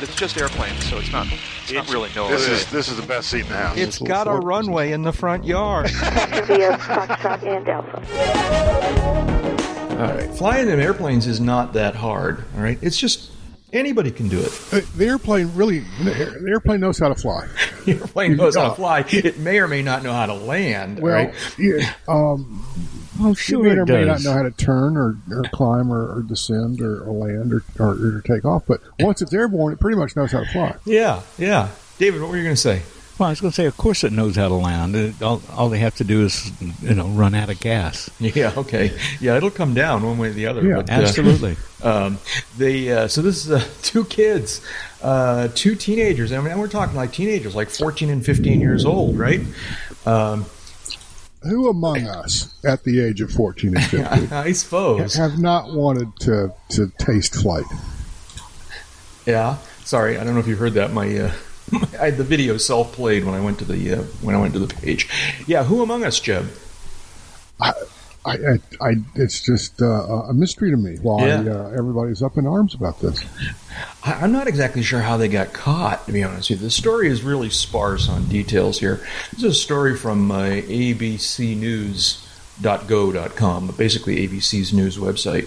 but it's just airplanes, so it's not really noise. This is the best seat in the house. It's got a runway in the front yard. All right, flying them airplanes is not that hard. All right, it's just anybody can do it. The airplane knows how to fly. The airplane knows how to fly. It may or may not know how to land. Well, right? Yeah, oh, sure it does. May not know how to turn or climb or descend or land or take off, but once it's airborne, it pretty much knows how to fly. Yeah. David, what were you going to say? Well, I was going to say, of course it knows how to land. All they have to do is, run out of gas. Yeah, okay. Yeah, it'll come down one way or the other. Yeah, but, absolutely. So this is two kids, two teenagers. I mean, we're talking like teenagers, like 14 and 15 years old, right? Who among us at the age of 14 and 15 I suppose have not wanted to taste flight? Yeah. Sorry, I don't know if you heard that. My... I had the video self-played when I went to the page. Yeah, who among us, Jeb? I it's just a mystery to me why everybody's up in arms about this. I'm not exactly sure how they got caught, to be honest with you. The story is really sparse on details here. This is a story from abcnews.go.com, but basically ABC's news website.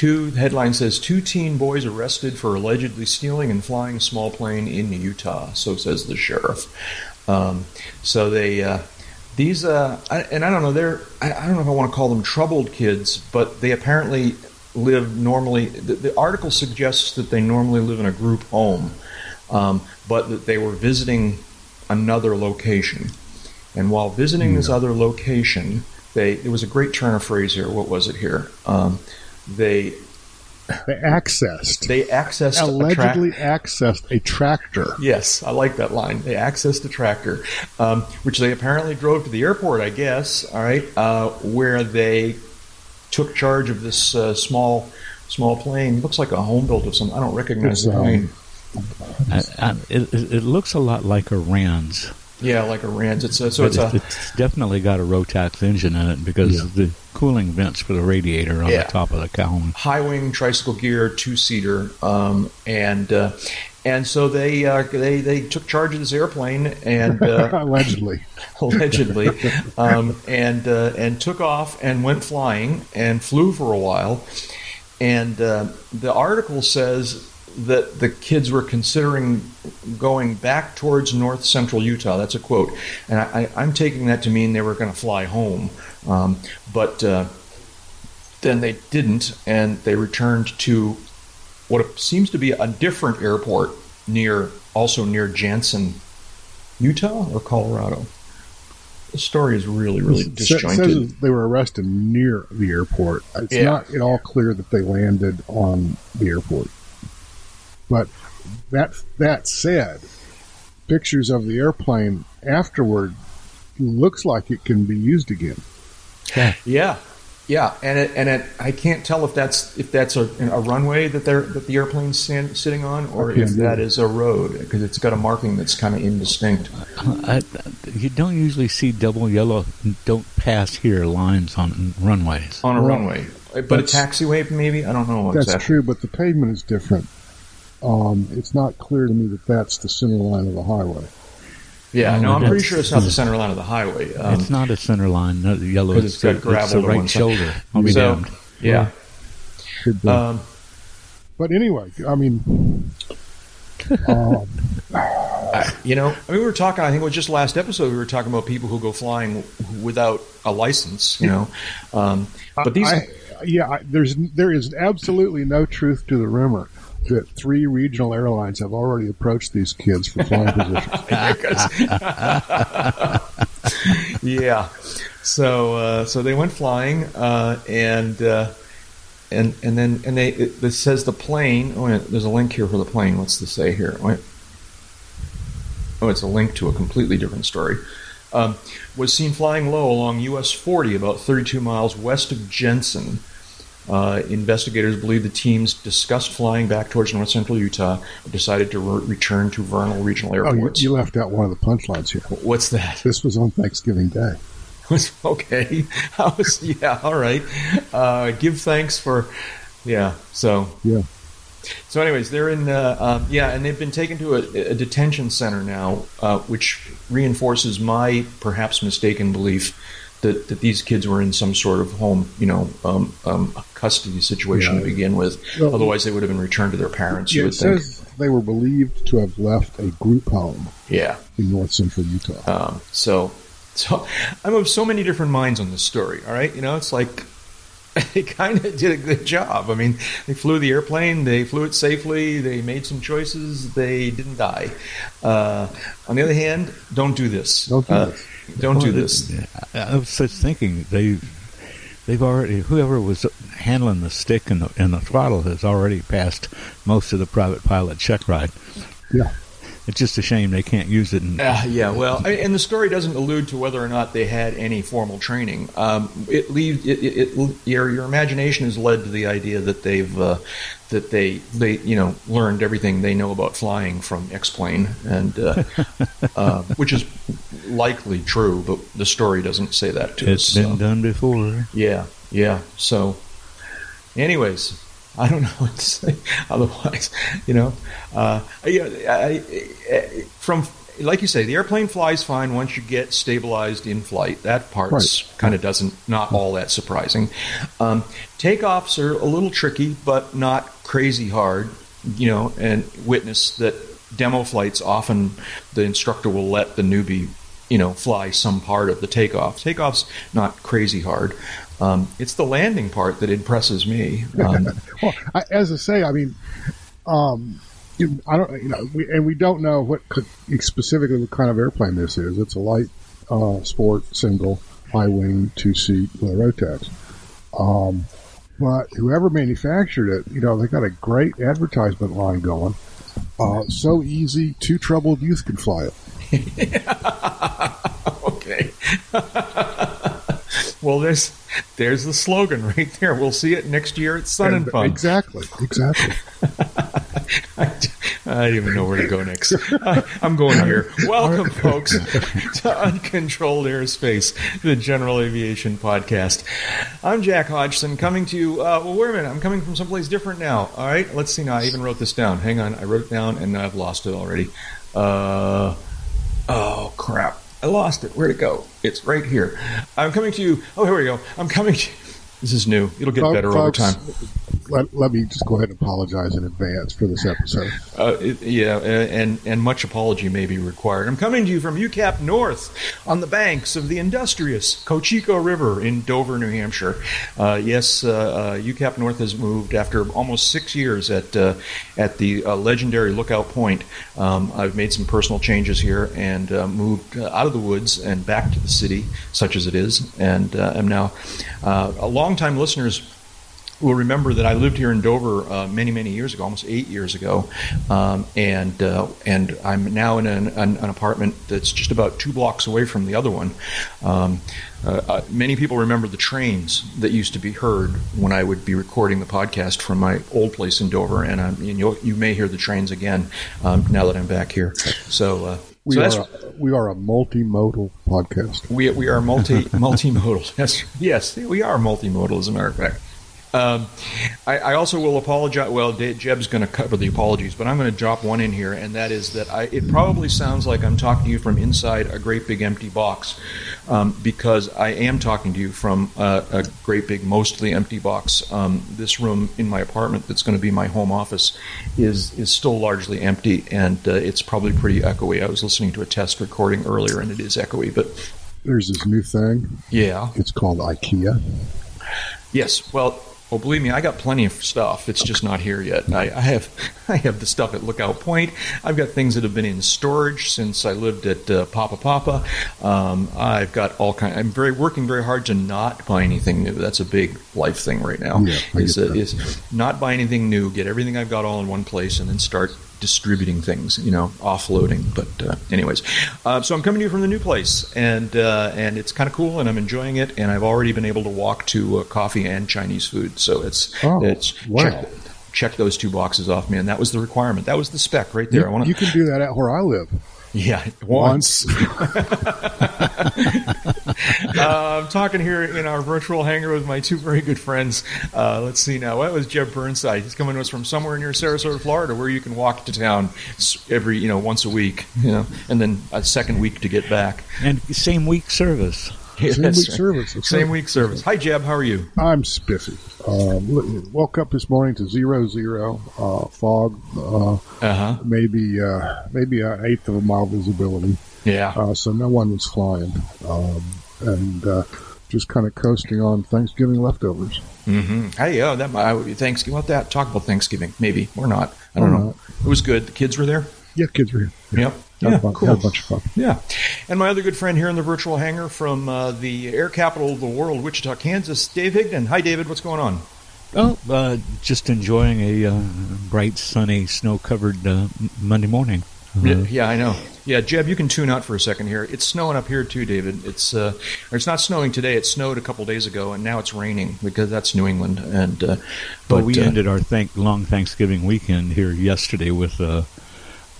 The headline says, 2 teen boys arrested for allegedly stealing and flying a small plane in Utah, so says the sheriff. I don't know if I want to call them troubled kids, but they apparently live normally. The article suggests that they normally live in a group home, but that they were visiting another location. And while visiting this other location, there was a great turn of phrase here. What was it here? They allegedly accessed a tractor. Yes, I like that line. They accessed a tractor, which they apparently drove to the airport, I guess, all right, where they took charge of this small plane. It looks like a home built of some. I don't recognize the plane. It looks a lot like a Rans. Yeah, like a Rans. It's definitely got a Rotax engine in it because the cooling vents for the radiator on the top of the cone. High wing tricycle gear, 2-seater, and so they took charge of this airplane and allegedly, and took off and went flying and flew for a while, and the article says that the kids were considering going back towards north central Utah. That's a quote. And I'm taking that to mean they were going to fly home. But then they didn't, and they returned to what seems to be a different airport near Jensen, Utah or Colorado. The story is really, really disjointed. It says they were arrested near the airport. It's not at all clear that they landed on the airport. But that said, pictures of the airplane afterward looks like it can be used again. Yeah. And I can't tell if that's a runway that the airplane's sitting on, or if that is a road, because it's got a marking that's kind of indistinct. You don't usually see double yellow "don't pass here" lines on runways. On a runway, but a taxiway maybe. I don't know. That's true, but the pavement is different. It's not clear to me that that's the center line of the highway. Yeah, no, I'm pretty sure it's not the center line of the highway. It's not a center line. No, the yellow is the right shoulder. I'll be damned. Yeah. Should be. But anyway, I mean... we were talking, I think it was just last episode, we were talking about people who go flying without a license, you know. But these... There is absolutely no truth to the rumor that 3 regional airlines have already approached these kids for flying positions. Yeah. So they went flying, and then it says the plane. Oh, there's a link here for the plane. What's this say here? Oh, it's a link to a completely different story. Was seen flying low along US 40, about 32 miles west of Jensen. Investigators believe the teams discussed flying back towards north central Utah and decided to return to Vernal Regional Airport. Oh, you left out one of the punchlines here. What's that? This was on Thanksgiving Day. Okay. All right. Give thanks for... Yeah, so... Yeah. So anyways, they're in the, and they've been taken to a detention center now, which reinforces my perhaps mistaken belief that these kids were in some sort of home, custody situation to begin with. Well, otherwise, they would have been returned to their parents. Yeah, it says they were believed to have left a group home. Yeah, in north central Utah. So I'm of so many different minds on this story. All right, it's like they kind of did a good job. I mean, they flew the airplane, they flew it safely, they made some choices, they didn't die. On the other hand, don't do this. Don't do this. I was just thinking they've already, whoever was handling the stick and the throttle has already passed most of the private pilot check ride. Yeah. It's just a shame they can't use it. And the story doesn't allude to whether or not they had any formal training. Your imagination is led to the idea that they learned everything they know about flying from X-Plane, and which is likely true, but the story doesn't say that to us. It's been done before. Yeah. So, anyways. I don't know what to say. Otherwise, like you say, the airplane flies fine once you get stabilized in flight. That part's kind of not all that surprising. Takeoffs are a little tricky, but not crazy hard. And witness that demo flights often the instructor will let the newbie, fly some part of the takeoff. Takeoff's not crazy hard. It's the landing part that impresses me. Well, we don't know what specifically what kind of airplane this is. It's a light sport single high wing 2-seat Rotax. But whoever manufactured it, they got a great advertisement line going. So easy, two troubled youth can fly it. Okay. Well, there's the slogan right there. We'll see it next year at Sun and Fun. Exactly. I don't even know where to go next. I'm going here. Welcome, folks, to Uncontrolled Airspace, the General Aviation Podcast. I'm Jack Hodgson, coming to you. Wait a minute. I'm coming from someplace different now. All right. Let's see. Now, I even wrote this down. Hang on. I wrote it down, and I've lost it already. Oh, crap. I lost it. Where'd it go? It's right here. I'm coming to you. Oh, here we go. I'm coming to you. This is new. It'll get better over time. Let me just go ahead and apologize in advance for this episode. And much apology may be required. I'm coming to you from UCAP North on the banks of the industrious Cocheco River in Dover, New Hampshire. UCAP North has moved after almost 6 years at the legendary Lookout Point. I've made some personal changes here and moved out of the woods and back to the city, such as it is, and am now a long-time listeners will remember that I lived here in Dover many, many years ago, almost 8 years ago, and I'm now in an apartment that's just about 2 blocks away from the other one. Many people remember the trains that used to be heard when I would be recording the podcast from my old place in Dover, and you may hear the trains again now that I'm back here. So. We are a multimodal podcast. We are multimodal. Yes, we are multimodal, as a matter of fact. I also will apologize. Well, Jeb's going to cover the apologies, but I'm going to drop one in here, and that is that it probably sounds like I'm talking to you from inside a great big empty box, because I am talking to you from a great big mostly empty box. This room in my apartment that's going to be my home office is still largely empty, and it's probably pretty echoey. I was listening to a test recording earlier, and it is echoey. But there's this new thing. Yeah, it's called IKEA. Yes, well. Well, believe me, I got plenty of stuff. It's just not here yet. I have the stuff at Lookout Point. I've got things that have been in storage since I lived at Papa. I've got all kinds. I'm working very hard to not buy anything new. That's a big life thing right now. Yeah, is not buy anything new. Get everything I've got all in one place, and then start distributing things, offloading. But anyways, so I'm coming to you from the new place, and it's kind of cool, and I'm enjoying it, and I've already been able to walk to coffee and Chinese food, so check those 2 boxes off, man. That was the requirement. That was the spec right there. You can do that at where I live. Yeah, once. I'm talking here in our virtual hangar with my two very good friends. Let's see now. That was Jeb Burnside. He's coming to us from somewhere near Sarasota, Florida, where you can walk to town every, once a week, and then a second week to get back. And same week service. Yes. Same week service. Hi, Jeb. How are you? I'm spiffy. Woke up this morning to 0-0 fog. Maybe an eighth of a mile visibility. Yeah. So no one was flying, and just kind of coasting on Thanksgiving leftovers. Mm-hmm. Hey, that might be Thanksgiving. What that? Talk about Thanksgiving, maybe or not. I don't know. It was good. The kids were there. Yeah, kids were here. Yeah. Yep. Yeah, cool. Had a bunch of fun. Yeah. And my other good friend here in the virtual hangar from the air capital of the world, Wichita, Kansas, Dave Higdon. Hi, David. What's going on? Oh, just enjoying a bright, sunny, snow-covered Monday morning. Yeah, I know. Yeah, Jeb, you can tune out for a second here. It's snowing up here, too, David. It's not snowing today. It snowed a couple days ago, and now it's raining because that's New England. And But we ended our long Thanksgiving weekend here yesterday with...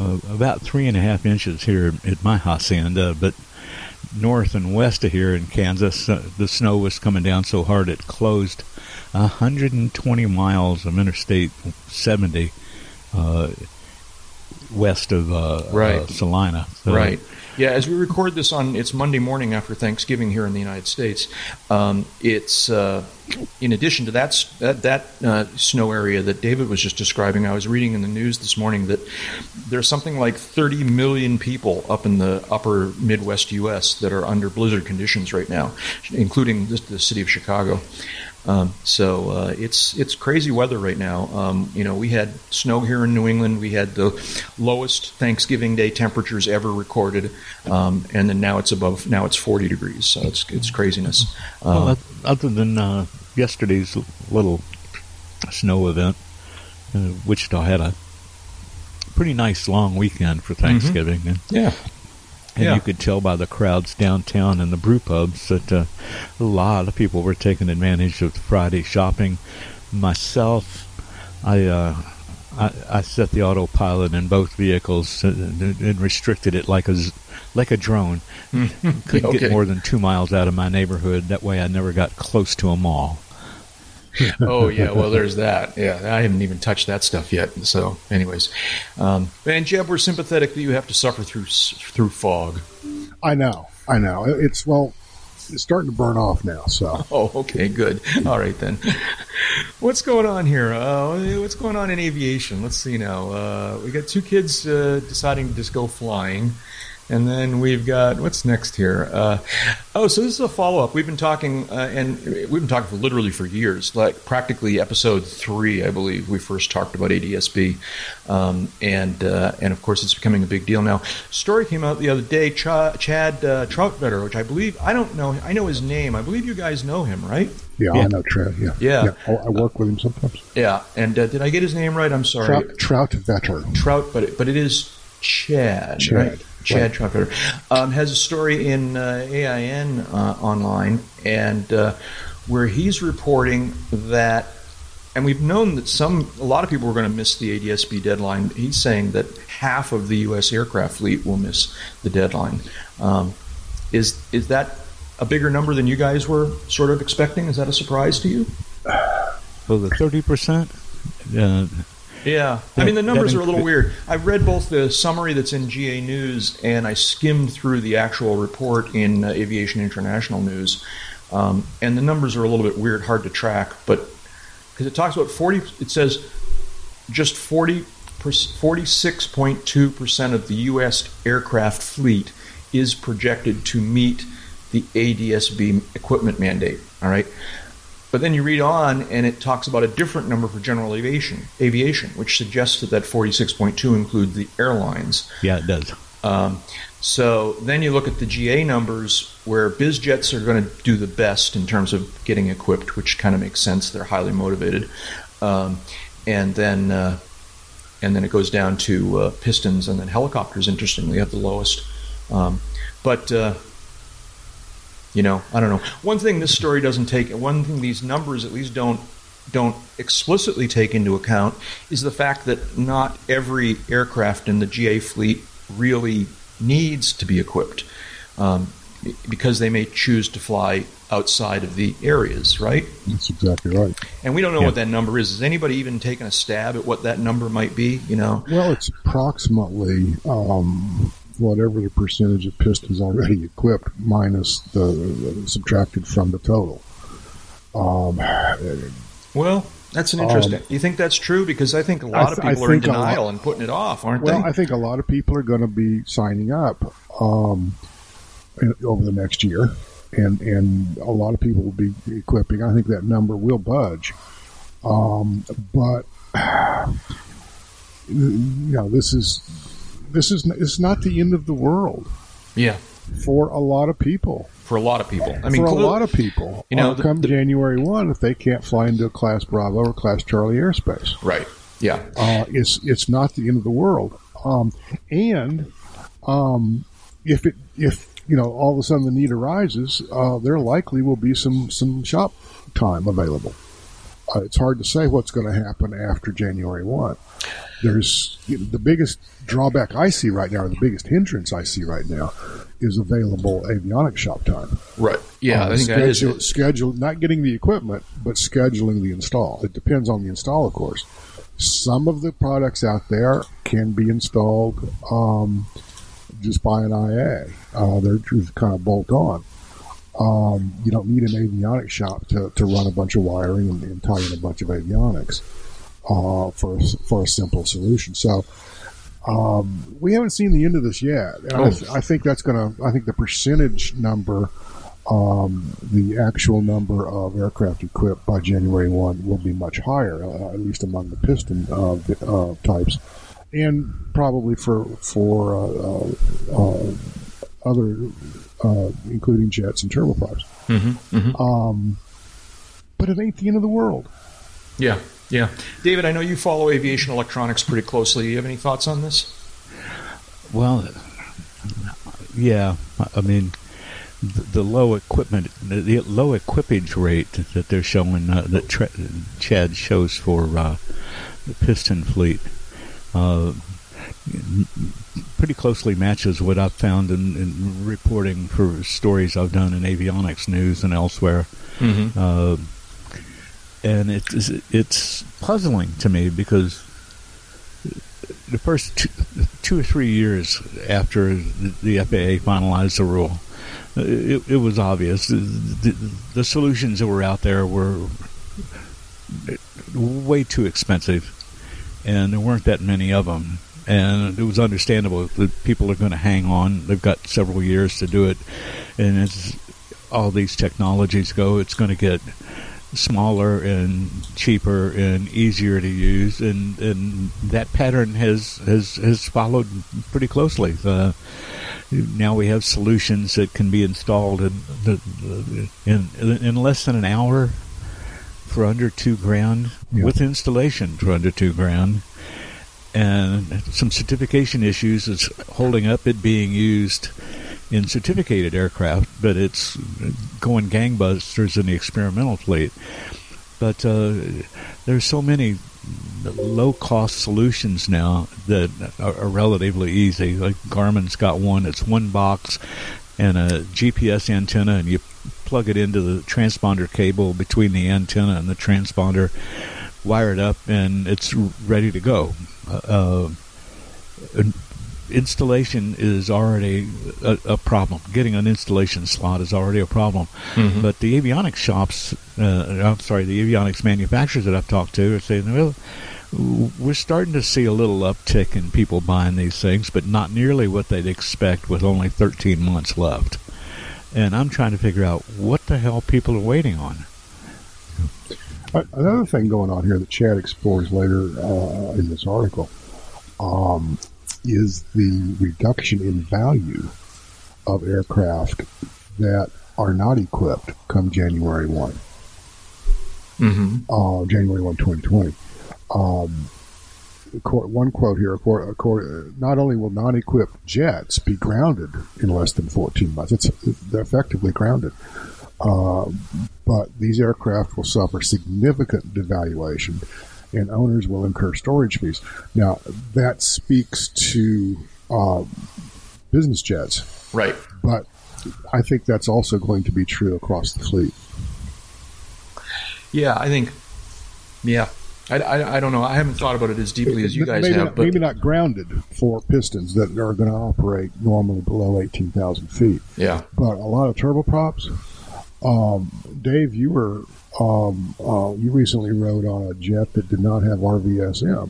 about 3.5 inches here at my hacienda, but north and west of here in Kansas, the snow was coming down so hard it closed 120 miles of Interstate 70 west of Salina. So, right. Yeah, as we record this it's Monday morning after Thanksgiving here in the United States. It's in addition to that snow area that David was just describing. I was reading in the news this morning that there's something like 30 million people up in the upper Midwest U.S. that are under blizzard conditions right now, including the city of Chicago. So it's crazy weather right now. We had snow here in New England. We had the lowest Thanksgiving Day temperatures ever recorded, and then now it's 40 degrees. So it's craziness. Well, other than yesterday's little snow event, Wichita had a pretty nice long weekend for Thanksgiving. Mm-hmm. And you could tell by the crowds downtown and the brew pubs that a lot of people were taking advantage of the Friday shopping. Myself, I set the autopilot in both vehicles and restricted it like a drone. Couldn't get more than 2 miles out of my neighborhood. That way I never got close to a mall. Oh, yeah, well, there's that. Yeah, I haven't even touched that stuff yet. So, anyways. And, Jeb, we're sympathetic that you have to suffer through fog. I know. It's starting to burn off now, so. Oh, okay, good. All right, then. What's going on here? What's going on in aviation? Let's see now. We got two kids deciding to just go flying. And then we've got, what's next here? So this is a follow-up. We've been talking, for literally for years, like practically episode 3, I believe, we first talked about ADS-B. And of course, it's becoming a big deal now. Story came out the other day, Chad Trautvetter, which I know his name. I believe you guys know him, right? Yeah. I know Chad, yeah. I work with him sometimes. Yeah, and did I get his name right? I'm sorry. Trautvetter. But it is Chad. Right? Chad Trautvetter has a story in AIN online, and where he's reporting that, and we've known that a lot of people were going to miss the ADS-B deadline. He's saying that half of the U.S. aircraft fleet will miss the deadline. Is that a bigger number than you guys were sort of expecting? Is that a surprise to you? Well, the 30%. Yeah, I mean, the numbers are a little weird. I've read both the summary that's in GA News and I skimmed through the actual report in Aviation International News, and the numbers are a little bit weird, hard to track, but because it talks about it says just 46.2% of the U.S. aircraft fleet is projected to meet the ADS-B equipment mandate, all right? But then you read on, and it talks about a different number for general aviation, which suggests that 46.2 includes the airlines. Yeah, it does. So then you look at the GA numbers, where biz jets are going to do the best in terms of getting equipped, which kind of makes sense. They're highly motivated. And then it goes down to pistons, and then helicopters, interestingly, at the lowest. I don't know. One thing these numbers at least don't explicitly take into account is the fact that not every aircraft in the GA fleet really needs to be equipped, because they may choose to fly outside of the areas, right? That's exactly right. And we don't know what that number is. Has anybody even taken a stab at what that number might be, you know? Well, it's approximately whatever the percentage of pistons already equipped minus the subtracted from the total. Well, that's an interesting. You think that's true? Because I think a lot of people are in denial and putting it off, aren't they? Well, I think a lot of people are going to be signing up over the next year, and a lot of people will be equipping. I think that number will budge, but you know, it's not the end of the world. Yeah. For a lot of people. I mean, for a lot of people. You know, come January 1, if they can't fly into a Class Bravo or Class Charlie airspace. Right. Yeah. It's not the end of the world. If you know, all of a sudden the need arises, there likely will be some shop time available. It's hard to say what's going to happen after January 1. There's the biggest drawback I see right now, or the biggest hindrance I see right now, is available avionics shop time. Right. Yeah. I think schedule, not getting the equipment, but scheduling the install. It depends on the install, of course. Some of the products out there can be installed just by an IA. They're kind of bolt on. You don't need an avionics shop to run a bunch of wiring and tie in a bunch of avionics for a simple solution. So we haven't seen the end of this yet. I think that's going to. I think the percentage number, the actual number of aircraft equipped by January 1 will be much higher, at least among the piston types, and probably for other. Including jets and turboprops. Mm-hmm, mm-hmm. But it ain't the end of the world. Yeah, yeah. David, I know you follow aviation electronics pretty closely. Do you have any thoughts on this? Well, yeah. I mean, the low equipage rate that they're showing, that Chad shows for the piston fleet, pretty closely matches what I've found in reporting for stories I've done in avionics news and elsewhere. Mm-hmm. And it's puzzling to me because the first two or three years after the FAA finalized the rule, it was obvious. The solutions that were out there were way too expensive, and there weren't that many of them. And it was understandable that people are going to hang on. They've got several years to do it. And as all these technologies go, it's going to get smaller and cheaper and easier to use. And that pattern has followed pretty closely. Now we have solutions that can be installed in less than an hour for under $2,000, with installation for under $2,000. And some certification issues is holding up it being used in certificated aircraft, but it's going gangbusters in the experimental fleet. But there's so many low-cost solutions now that are relatively easy. Like Garmin's got one. It's one box and a GPS antenna, and you plug it into the transponder cable between the antenna and the transponder, wire it up, and it's ready to go. Installation is already a problem. Getting an installation slot is already a problem. Mm-hmm. But the avionics shops, the avionics manufacturers that I've talked to are saying, well, we're starting to see a little uptick in people buying these things, but not nearly what they'd expect with only 13 months left. And I'm trying to figure out what the hell people are waiting on. Another thing going on here that Chad explores later in this article is the reduction in value of aircraft that are not equipped come January 1. Mm-hmm. January 1, 2020. One quote here, not only will non-equipped jets be grounded in less than 14 months, they're effectively grounded, but these aircraft will suffer significant devaluation, and owners will incur storage fees. Now, that speaks to business jets. Right. But I think that's also going to be true across the fleet. Yeah, I think. Yeah. I don't know. I haven't thought about it as deeply as you guys maybe have. Not, but maybe not grounded for pistons that are going to operate normally below 18,000 feet. Yeah. But a lot of turboprops. Dave, you were you recently rode on a jet that did not have RVSM.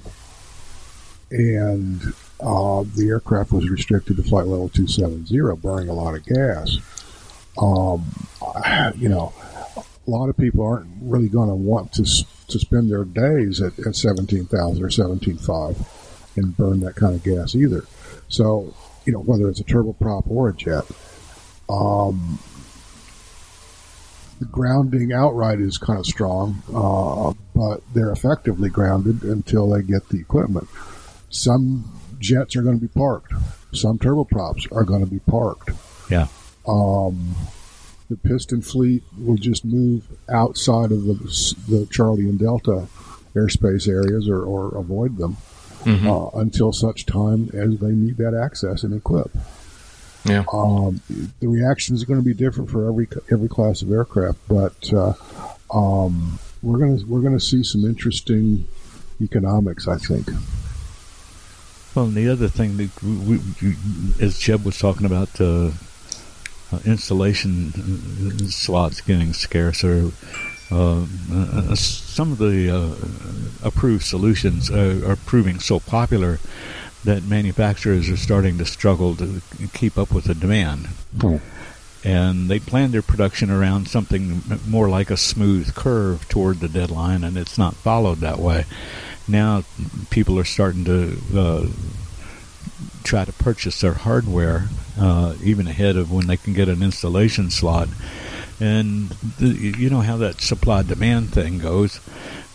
And the aircraft was restricted to flight level 270, burning a lot of gas. You know, a lot of people aren't really going to want to spend their days at 17,000 or 17.5 and burn that kind of gas either. So, you know, whether it's a turboprop or a jet, the grounding outright is kind of strong, but they're effectively grounded until they get the equipment. Some jets are going to be parked. Some turboprops are going to be parked. Yeah. The piston fleet will just move outside of the Charlie and Delta airspace areas or avoid them until such time as they need that access and equip. Yeah. The reactions are going to be different for every class of aircraft, but we're going to see some interesting economics, I think. Well, and the other thing that as Jeb was talking about. Installation slots getting scarcer. Some of the approved solutions are proving so popular that manufacturers are starting to struggle to keep up with the demand. Oh. And they plan their production around something more like a smooth curve toward the deadline, and it's not followed that way. Now people are starting to try to purchase their hardware even ahead of when they can get an installation slot. And you know how that supply-demand thing goes.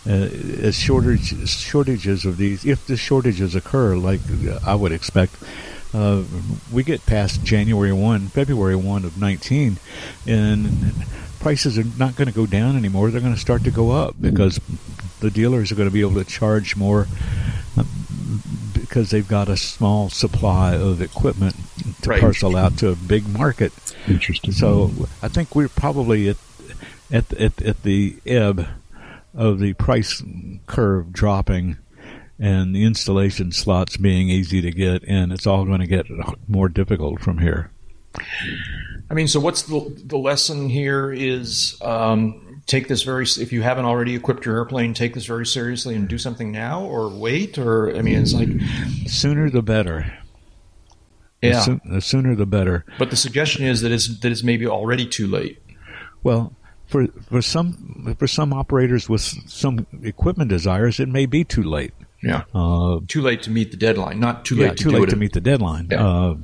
As shortages of these, if the shortages occur, like I would expect, we get past January 1, February 1 of 19, and prices are not going to go down anymore. They're going to start to go up because the dealers are going to be able to charge more because they've got a small supply of equipment to parcel out to a big market. Interesting. So I think we're probably at the ebb of the price curve dropping and the installation slots being easy to get, and it's all going to get more difficult from here. I mean, so what's the lesson here is take this very, if you haven't already equipped your airplane, take this very seriously and do something now or wait, or, I mean, it's like. Sooner the better. Yeah. The sooner the better. But the suggestion is that it's maybe already too late. Well, for some operators with some equipment desires, it may be too late. Yeah. Too late to meet the deadline, not too late to do it. Too late to meet the deadline. Yeah.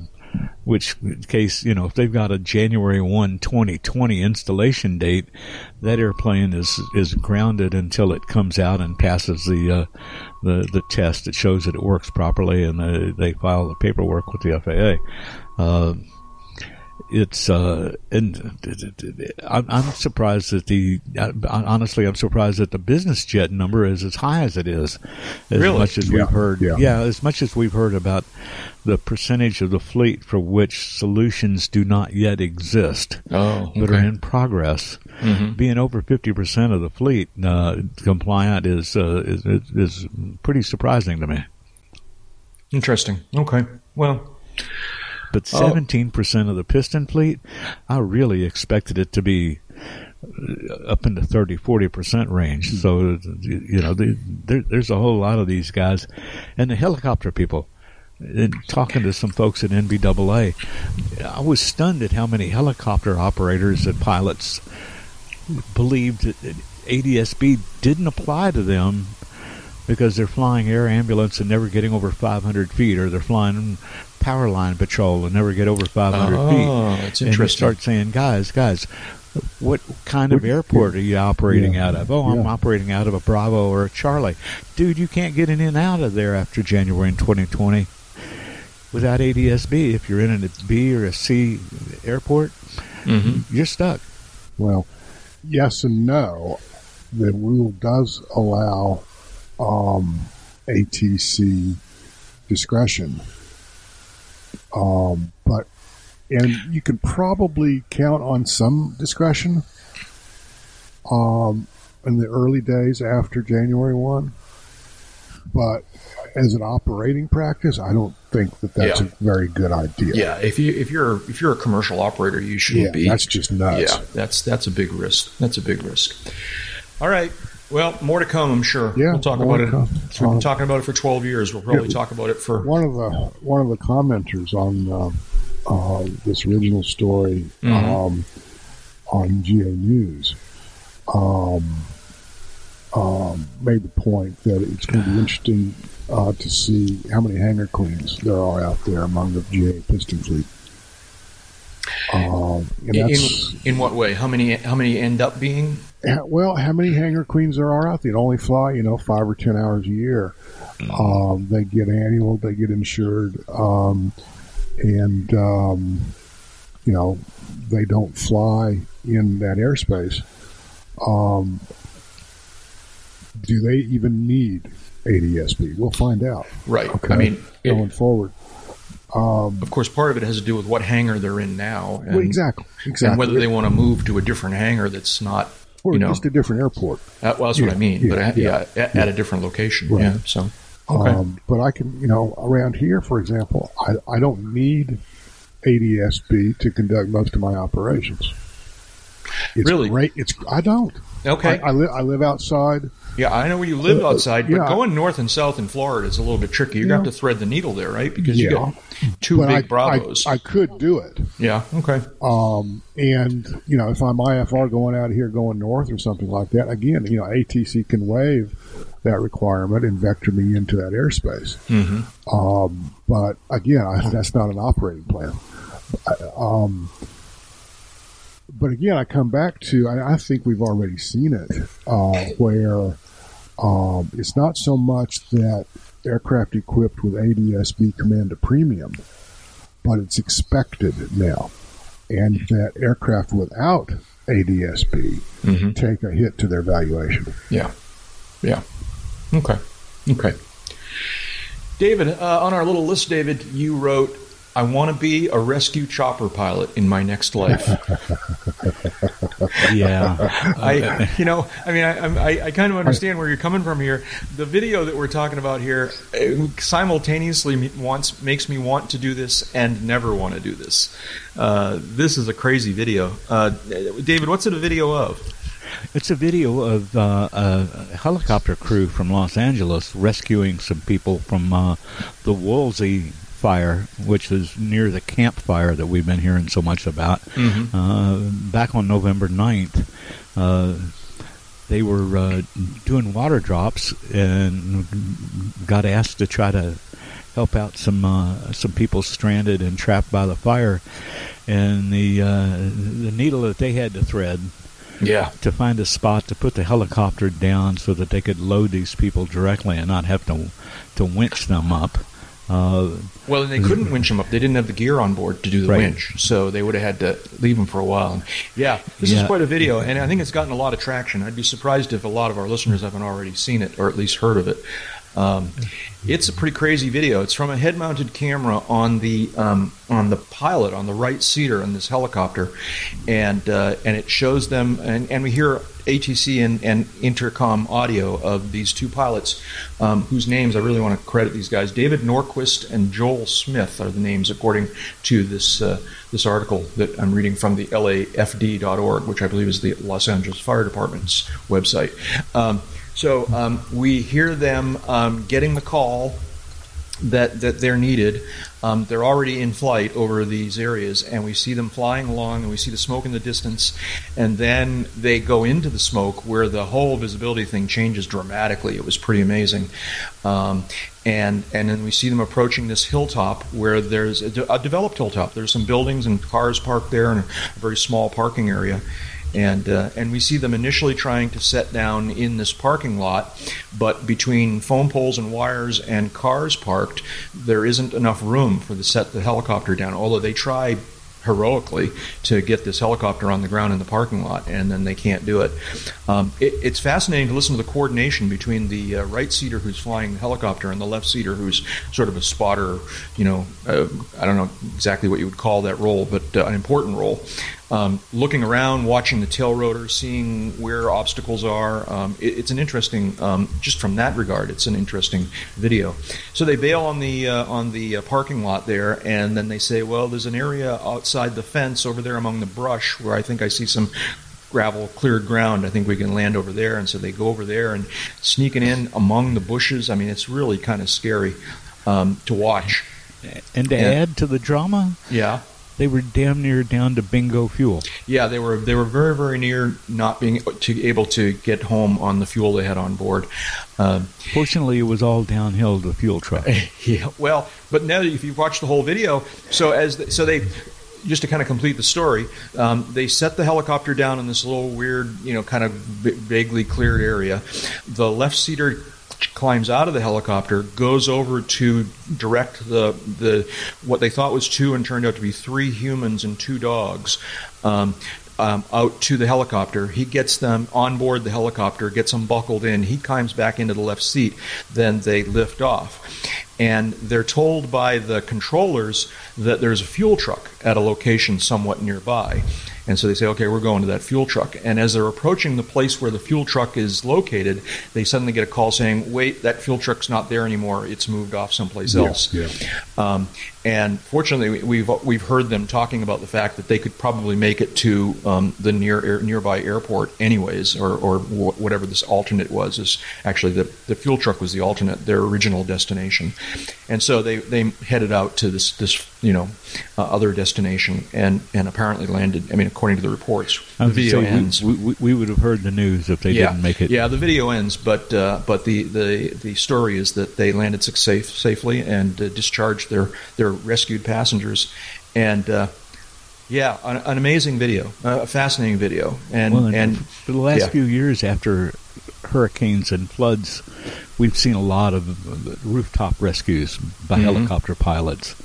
Which case, you know, if they've got a January 1, 2020 installation date, that airplane is grounded until it comes out and passes the test that shows that it works properly, and they file the paperwork with the FAA. I'm surprised that I'm surprised that the business jet number is as high as it is. We've heard. Yeah. Yeah, as much as we've heard about the percentage of the fleet for which solutions do not yet exist, but are in progress. Mm-hmm. Being over 50% of the fleet compliant is pretty surprising to me. Interesting. Okay. Well. But 17% of the piston fleet, I really expected it to be up in the 30, 40% range. So, you know, there's a whole lot of these guys. And the helicopter people, and talking to some folks at NBAA, I was stunned at how many helicopter operators and pilots believed that ADS-B didn't apply to them because they're flying air ambulance and never getting over 500 feet, or they're flying power line patrol and never get over 500 feet. Oh, that's interesting. And you start saying, guys, what kind of airport are you operating out of? Oh, I'm operating out of a Bravo or a Charlie. Dude, you can't get in and out of there after January in 2020 without ADS-B. If you're in a B or a C airport, you're stuck. Well, yes and no. The rule does allow ATC discretion And you can probably count on some discretion in the early days after January 1. But as an operating practice, I don't think that's a very good idea. Yeah, if you're a commercial operator, you shouldn't be. That's just nuts. Yeah, that's a big risk. That's a big risk. All right. Well, more to come, I'm sure. Yeah, we'll talk about it. We've been talking about it for 12 years. We'll probably talk about it for one of the commenters on this original story on Geo News. Made the point that it's going to be interesting to see how many hangar queens there are out there among the GA piston fleet. In what way? How many end up being? Well, how many hangar queens there are out there? They only fly 5 or 10 hours a year. They get annual. They get insured, and they don't fly in that airspace. Do they even need ADS-B? We'll find out. Right. Okay. I mean, going forward. Of course, part of it has to do with what hangar they're in now. And, exactly. And whether they want to move to a different hangar that's not, or just a different airport. That's what I mean. At a different location. Right. Yeah. So. Okay. But I can, around here, for example, I don't need ADS-B to conduct most of my operations. It's really great. I don't. Okay. I live outside. Yeah, I know where you live outside, but going north and south in Florida is a little bit tricky. You're going to have to thread the needle there, right? Because you got two big Bravos. I could do it. Yeah, okay. If I'm IFR going out of here going north or something like that, again, ATC can waive that requirement and vector me into that airspace. Mm-hmm. But, again, that's not an operating plan. But again, I come back to, I think we've already seen it, where it's not so much that aircraft equipped with ADS-B command a premium, but it's expected now. And that aircraft without ADS-B take a hit to their valuation. Yeah. Yeah. Okay. David, on our little list, David, you wrote, I want to be a rescue chopper pilot in my next life. Yeah. I kind of understand where you're coming from here. The video that we're talking about here simultaneously makes me want to do this and never want to do this. This is a crazy video. David, what's it a video of? It's a video of a helicopter crew from Los Angeles rescuing some people from the Woolsey fire, which is near the campfire that we've been hearing so much about. Back on November 9th, they were doing water drops and got asked to try to help out some people stranded and trapped by the fire. And the needle that they had to thread to find a spot to put the helicopter down so that they could load these people directly and not have to winch them up. Well, and they couldn't winch them up. They didn't have the gear on board to do the winch, so they would have had to leave them for a while. Yeah, this is quite a video, and I think it's gotten a lot of traction. I'd be surprised if a lot of our listeners haven't already seen it or at least heard of it. It's a pretty crazy video. It's from a head-mounted camera on the pilot on the right seater on this helicopter, and it shows them, and we hear ATC and intercom audio of these two pilots, whose names I really want to credit these guys. David Norquist and Joel Smith are the names according to this article that I'm reading from the LAFD.org, which I believe is the Los Angeles Fire Department's website. So we hear them getting the call that they're needed. They're already in flight over these areas, and we see them flying along, and we see the smoke in the distance, and then they go into the smoke where the whole visibility thing changes dramatically. It was pretty amazing. And then we see them approaching this hilltop where there's a developed hilltop. There's some buildings and cars parked there and a very small parking area. And we see them initially trying to set down in this parking lot, but between foam poles and wires and cars parked, there isn't enough room for the helicopter down, although they try heroically to get this helicopter on the ground in the parking lot, and then they can't do it. It's fascinating to listen to the coordination between the right-seater who's flying the helicopter and the left-seater who's sort of a spotter, I don't know exactly what you would call that role, but an important role. Looking around, watching the tail rotor, seeing where obstacles are. It's an interesting, just from that regard, it's an interesting video. So they bail on the parking lot there, and then they say, well, there's an area outside the fence over there among the brush where I think I see some gravel, cleared ground. I think we can land over there. And so they go over there and sneaking in among the bushes. I mean, it's really kind of scary to watch. And to add to the drama? Yeah. They were damn near down to bingo fuel. Yeah, they were very, very near not being able to get home on the fuel they had on board. Fortunately, it was all downhill to the fuel truck. Yeah, well, but now if you've watched the whole video, so they just to kind of complete the story, they set the helicopter down in this little weird, kind of vaguely cleared area. The left-seater climbs out of the helicopter, goes over to direct the what they thought was two and turned out to be three humans and two dogs out to the helicopter. He gets them on board the helicopter, gets them buckled in. He climbs back into the left seat. Then they lift off. And they're told by the controllers that there's a fuel truck at a location somewhat nearby. And so they say, okay, we're going to that fuel truck. And as they're approaching the place where the fuel truck is located, they suddenly get a call saying, wait, that fuel truck's not there anymore. It's moved off someplace else. Yeah. And fortunately, we've heard them talking about the fact that they could probably make it to the nearby airport anyways, or whatever this alternate was. Is actually, the fuel truck was the alternate, their original destination. And so they headed out to this other destination and apparently landed. I mean, according to the reports, the video ends. We would have heard the news if they didn't make it. Yeah, the video ends, but the story is that they landed safely and discharged their rescued passengers, and an amazing video, a fascinating video. And for the last few years after hurricanes and floods, we've seen a lot of rooftop rescues by helicopter pilots,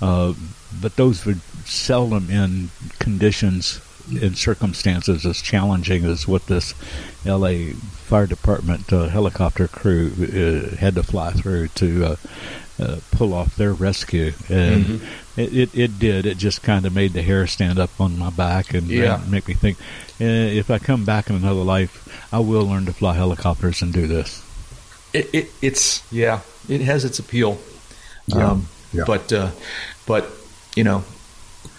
but those were seldom in conditions and circumstances as challenging as what this L.A. Fire Department helicopter crew had to fly through to pull off their rescue. And it did. It just kind of made the hair stand up on my back and make me think, if I come back in another life, I will learn to fly helicopters and do this. It has its appeal. Yeah. But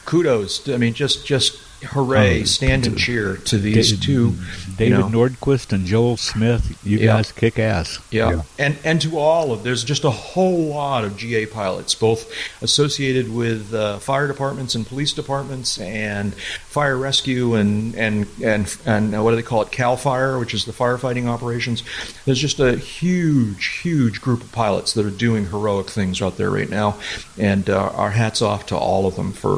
kudos. I mean, just hooray, stand and cheer to these two. David Nordquist and Joel Smith, you guys kick ass. Yeah. And to all of, there's just a whole lot of GA pilots, both associated with fire departments and police departments and fire rescue and what do they call it, Cal Fire, which is the firefighting operations. There's just a huge, huge group of pilots that are doing heroic things out there right now, and our hats off to all of them for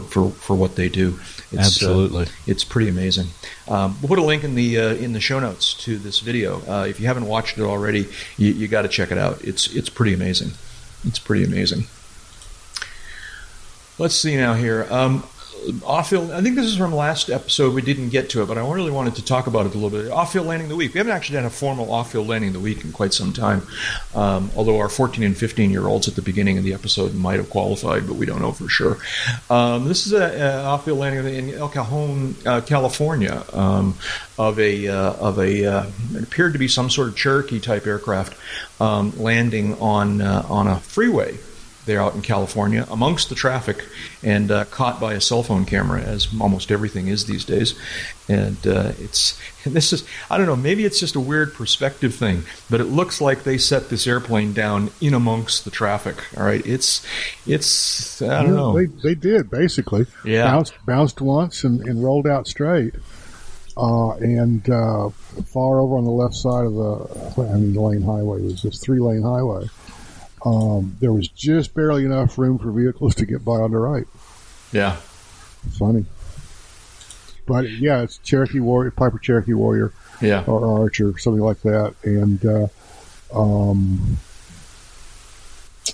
what they do. Absolutely, it's pretty amazing. We'll put a link in the show notes to this video. If you haven't watched it already, you got to check it out. It's pretty amazing. It's pretty amazing. Let's see now here. Off-field, I think this is from last episode. We didn't get to it, but I really wanted to talk about it a little bit. Off-field landing of the week. We haven't actually done a formal off-field landing of the week in quite some time, although our 14 and 15-year-olds at the beginning of the episode might have qualified, but we don't know for sure. This is an off-field landing in El Cajon, California, of it appeared to be some sort of Cherokee-type aircraft landing on a freeway. They're out in California, amongst the traffic, and caught by a cell phone camera, as almost everything is these days. And I don't know, maybe it's just a weird perspective thing, but it looks like they set this airplane down in amongst the traffic. All right, it's I don't know. They did, basically. Yeah, bounced once and rolled out straight, and far over on the left side of the lane highway. It was this 3-lane highway. There was just barely enough room for vehicles to get by on the right. Yeah. Funny. But, yeah, it's Cherokee Warrior, Piper Cherokee Warrior. Yeah. Or Archer, something like that. And,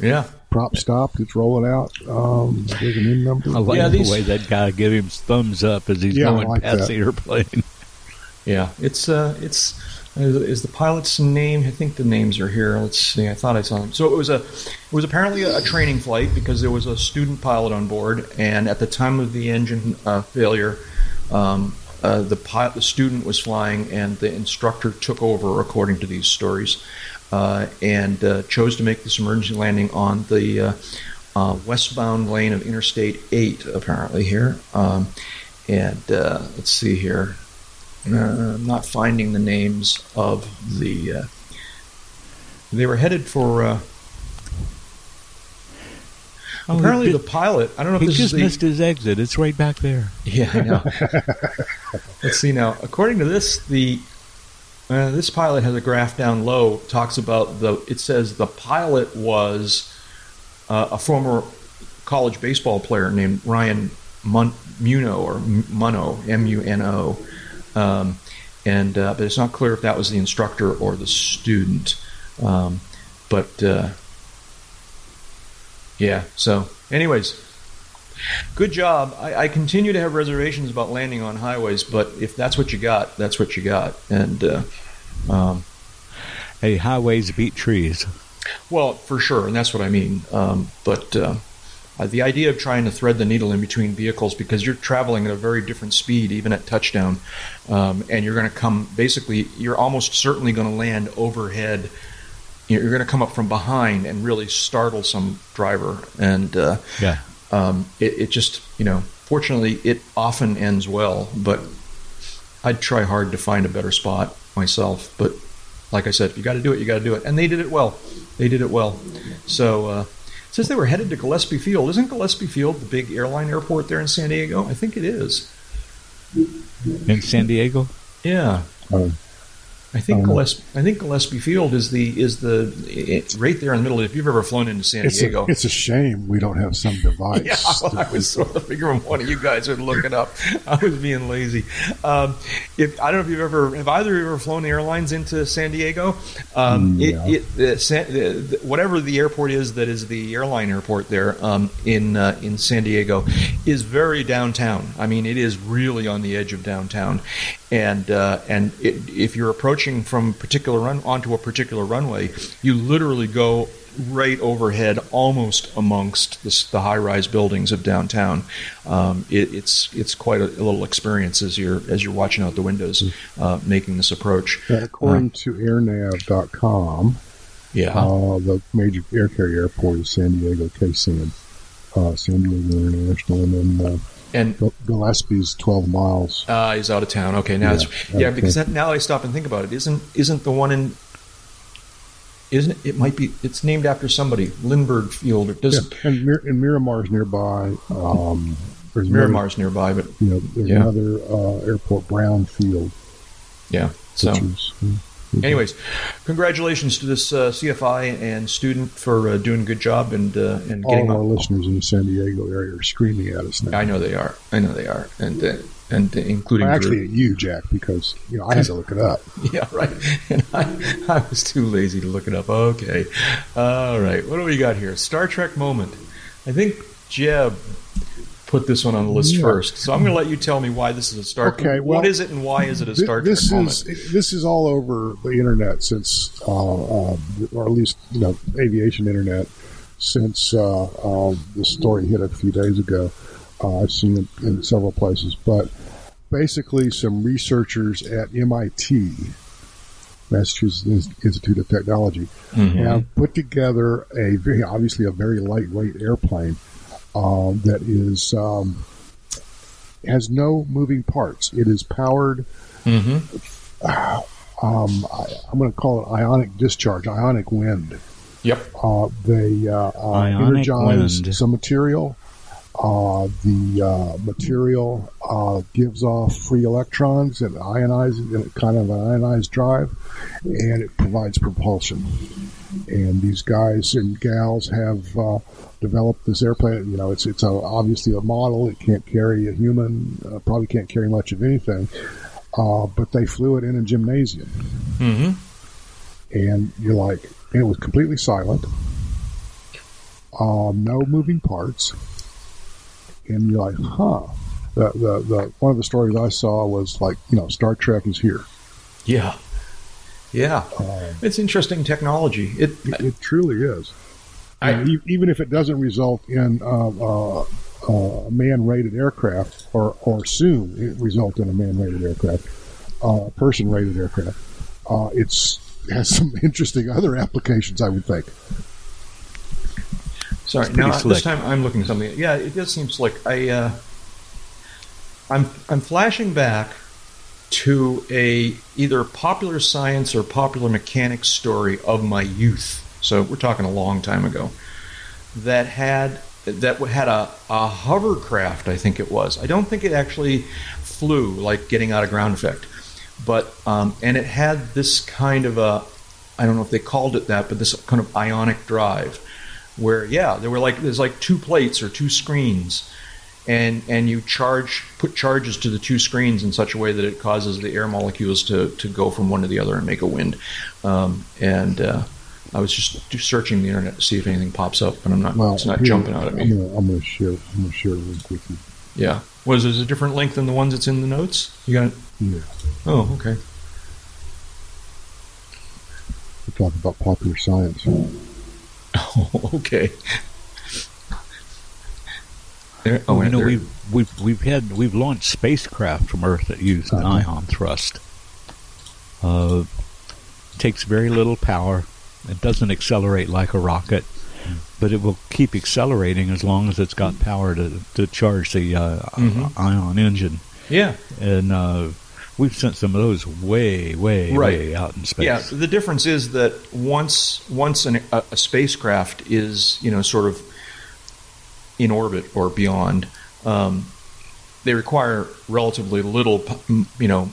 yeah. prop stopped. It's rolling out. There's an end number. I like the way that guy gives him thumbs up as he's going past the airplane. Yeah, it's is the pilot's name? I think the names are here. Let's see. I thought I saw them. So it was apparently a training flight because there was a student pilot on board, and at the time of the engine failure, the student was flying, and the instructor took over, according to these stories, and chose to make this emergency landing on the westbound lane of Interstate 8. Apparently here, and let's see here. I'm not finding the names of the. They were headed for. Apparently, the pilot. I don't know if this is. He just missed his exit. It's right back there. Yeah, I know. Let's see now. According to this, the this pilot has a graph down low. Talks about It says the pilot was a former college baseball player named Ryan Muno, M-U-N-O. But it's not clear if that was the instructor or the student. So anyways, good job. I continue to have reservations about landing on highways, but if that's what you got, that's what you got. And, hey, highways beat trees. Well, for sure. And that's what I mean. The idea of trying to thread the needle in between vehicles, because you're traveling at a very different speed, even at touchdown, and you're going to come, basically, you're almost certainly going to land overhead. You're going to come up from behind and really startle some driver. And it just, fortunately, it often ends well, but I'd try hard to find a better spot myself. But like I said, if you got to do it, you got to do it. And they did it well. So... Since they were headed to Gillespie Field, isn't Gillespie Field the big airline airport there in San Diego? I think it is. In San Diego? Yeah. I think Gillespie Field is right there in the middle. If you've ever flown into San Diego, it's a shame we don't have some device. I was sort of figuring one of you guys would look it up. I was being lazy. I don't know if you've ever, have either of you ever flown airlines into San Diego? Whatever the airport is that is the airline airport there in San Diego is very downtown. I mean, it is really on the edge of downtown. And if you're approaching from onto a particular runway, you literally go right overhead, almost amongst the high-rise buildings of downtown. It's quite a little experience as you're watching out the windows, making this approach. According to airnav.com, the major air carrier airport is San Diego, KSAN, San Diego International, and then. And Gillespie's 12 miles. He's out of town. Okay, now because now I stop and think about it. Isn't the one in? Isn't it? It might be. It's named after somebody. Lindbergh Field. And Miramar's nearby. There's Miramar's nearby, but there's another airport, Brown Field. Yeah. So. Anyways, congratulations to this CFI and student for doing a good job and getting all our listeners in the San Diego area are screaming at us now. I know they are, and including actually at you, Jack, because I had to look it up. Yeah, right. And I was too lazy to look it up. Okay, all right. What do we got here? Star Trek moment. I think Jeb put this one on the list first. So I'm going to let you tell me why this is a Star Trek. Okay, well, what is it and why is it a Star Trek moment? This is all over the internet since, or at least aviation internet, since the story hit a few days ago. I've seen it in several places. But basically some researchers at MIT, Massachusetts Institute of Technology, have put together a very lightweight airplane that is has no moving parts. It is powered. I'm going to call it ionic discharge, ionic wind. Yep. They energize some material. The material gives off free electrons and ionizes in kind of an ionized drive, and it provides propulsion. And these guys and gals have developed this airplane. It's obviously a model. It can't carry a human. Probably can't carry much of anything. But they flew it in a gymnasium, and it was completely silent. no moving parts. And you're like, huh. The one of the stories I saw was like, you know, Star Trek is here. Yeah. Yeah. It's interesting technology. It truly is. Even if it doesn't result in a man-rated aircraft, or soon it result in a man-rated aircraft, person-rated aircraft, it has some interesting other applications, I would think. Sorry, now this time I'm looking at something. Yeah, it does seem slick. I'm flashing back to a either popular science or popular mechanics story of my youth. So we're talking a long time ago. That had a hovercraft, I think it was. I don't think it actually flew, like getting out of ground effect, but and it had this kind of a, I don't know if they called it that, but this kind of ionic drive, where there's like two plates or two screens. And you put charges to the two screens in such a way that it causes the air molecules to go from one to the other and make a wind. And I was just searching the internet to see if anything pops up, but it's not jumping out at me. I'm going to share a link with you. Yeah. Was it a different link than the ones that's in the notes? You got it? Yeah. Oh, okay. We're talking about popular science. Oh, okay. We've launched spacecraft from Earth that use an ion thrust. Takes very little power. It doesn't accelerate like a rocket, but it will keep accelerating as long as it's got power to charge the ion engine. Yeah, and we've sent some of those way out in space. Yeah, the difference is that once a spacecraft is sort of in orbit or beyond, they require relatively little,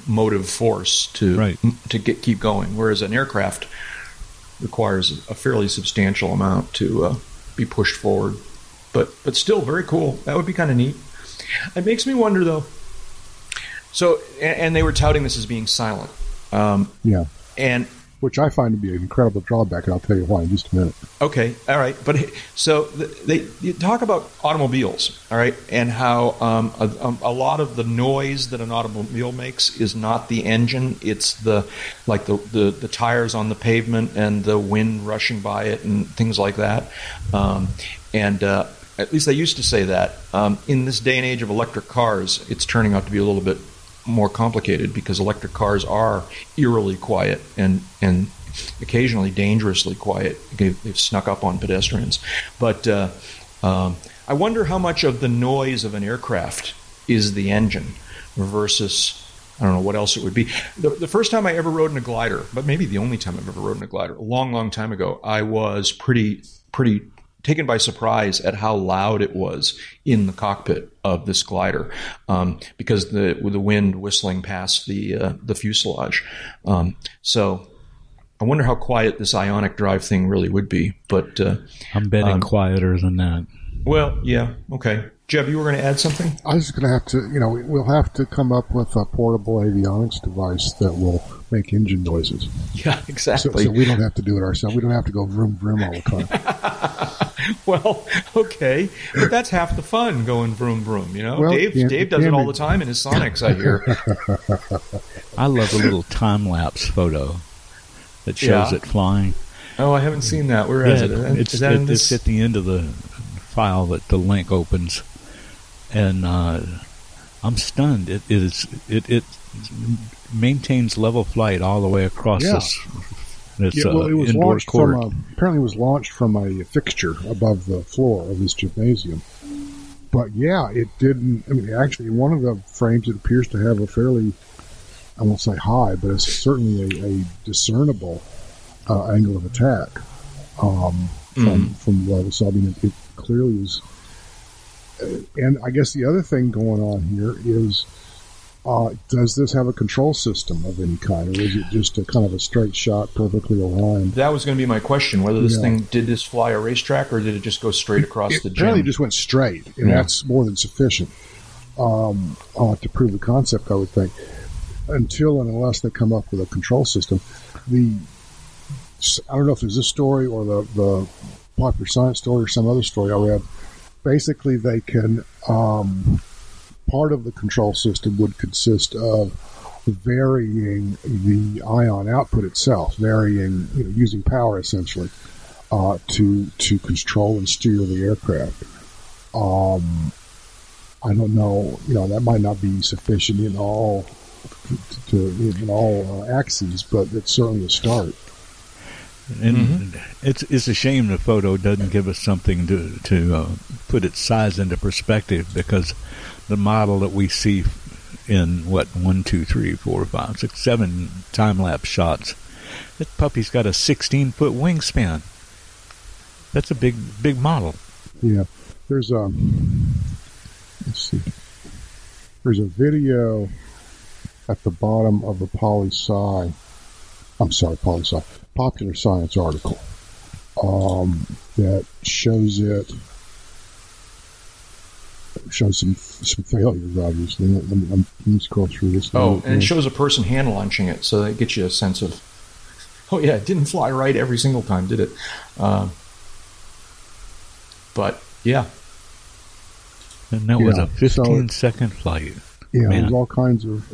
motive force to keep going. Whereas an aircraft requires a fairly substantial amount to be pushed forward. But still, very cool. That would be kind of neat. It makes me wonder though. So, and they were touting this as being silent. Which I find to be an incredible drawback, and I'll tell you why in just a minute. Okay, all right. But so you talk about automobiles, all right, and how a lot of the noise that an automobile makes is not the engine; it's the tires on the pavement and the wind rushing by it and things like that. At least they used to say that. In this day and age of electric cars, it's turning out to be a little bit more complicated because electric cars are eerily quiet and occasionally dangerously quiet. They've snuck up on pedestrians. But I wonder how much of the noise of an aircraft is the engine versus, I don't know what else it would be. The first time I ever rode in a glider, but maybe the only time I've ever rode in a glider, a long, long time ago, I was pretty taken by surprise at how loud it was in the cockpit of this glider, because the wind whistling past the fuselage. So I wonder how quiet this ionic drive thing really would be. But I'm betting quieter than that. Well, yeah, okay. Jeb, you were going to add something? I was going to have to, we'll have to come up with a portable avionics device that will make engine noises. Yeah, exactly. So we don't have to do it ourselves. We don't have to go vroom, vroom all the time. Well, okay. But that's half the fun, going vroom, vroom, Well, Dave does it all the time in his Sonics, I hear. I love the little time-lapse photo that shows it flying. Oh, I haven't seen that. Where is it? It's at the end of the file that the link opens. And I'm stunned. It maintains level flight all the way across this. It was indoor court. Apparently, it was launched from a fixture above the floor of this gymnasium. But it didn't. I mean, actually, one of the frames, it appears to have a fairly, I won't say high, but it's certainly a discernible angle of attack from what I was saying. It clearly is. And I guess the other thing going on here is, does this have a control system of any kind, or is it just a kind of a straight shot, perfectly aligned? That was going to be my question: whether this thing did this fly a racetrack, or did it just go straight across the gym? Apparently, it just went straight, and that's more than sufficient to prove the concept, I would think. Until and unless they come up with a control system, I don't know if it was this story or the popular science story or some other story I read. Basically, they can part of the control system would consist of varying the ion output itself, varying, you know, using power essentially to control and steer the aircraft. I don't know, you know, that might not be sufficient in all axes, but it's certainly a start. And it's a shame the photo doesn't give us something to put its size into perspective, because the model that we see in, what, 1, 2, 3, 4, 5, 6, 7 time-lapse shots, that puppy's got a 16-foot wingspan. That's a big model. Yeah. There's a, let's see, there's a video at the bottom of the popular science article that shows some failures, obviously. Let me scroll through this. Oh, and it shows a person hand launching it, so that gets you a sense of, oh yeah, it didn't fly right every single time, did it? But yeah. And that was a 15-second flight. Yeah, there's all kinds of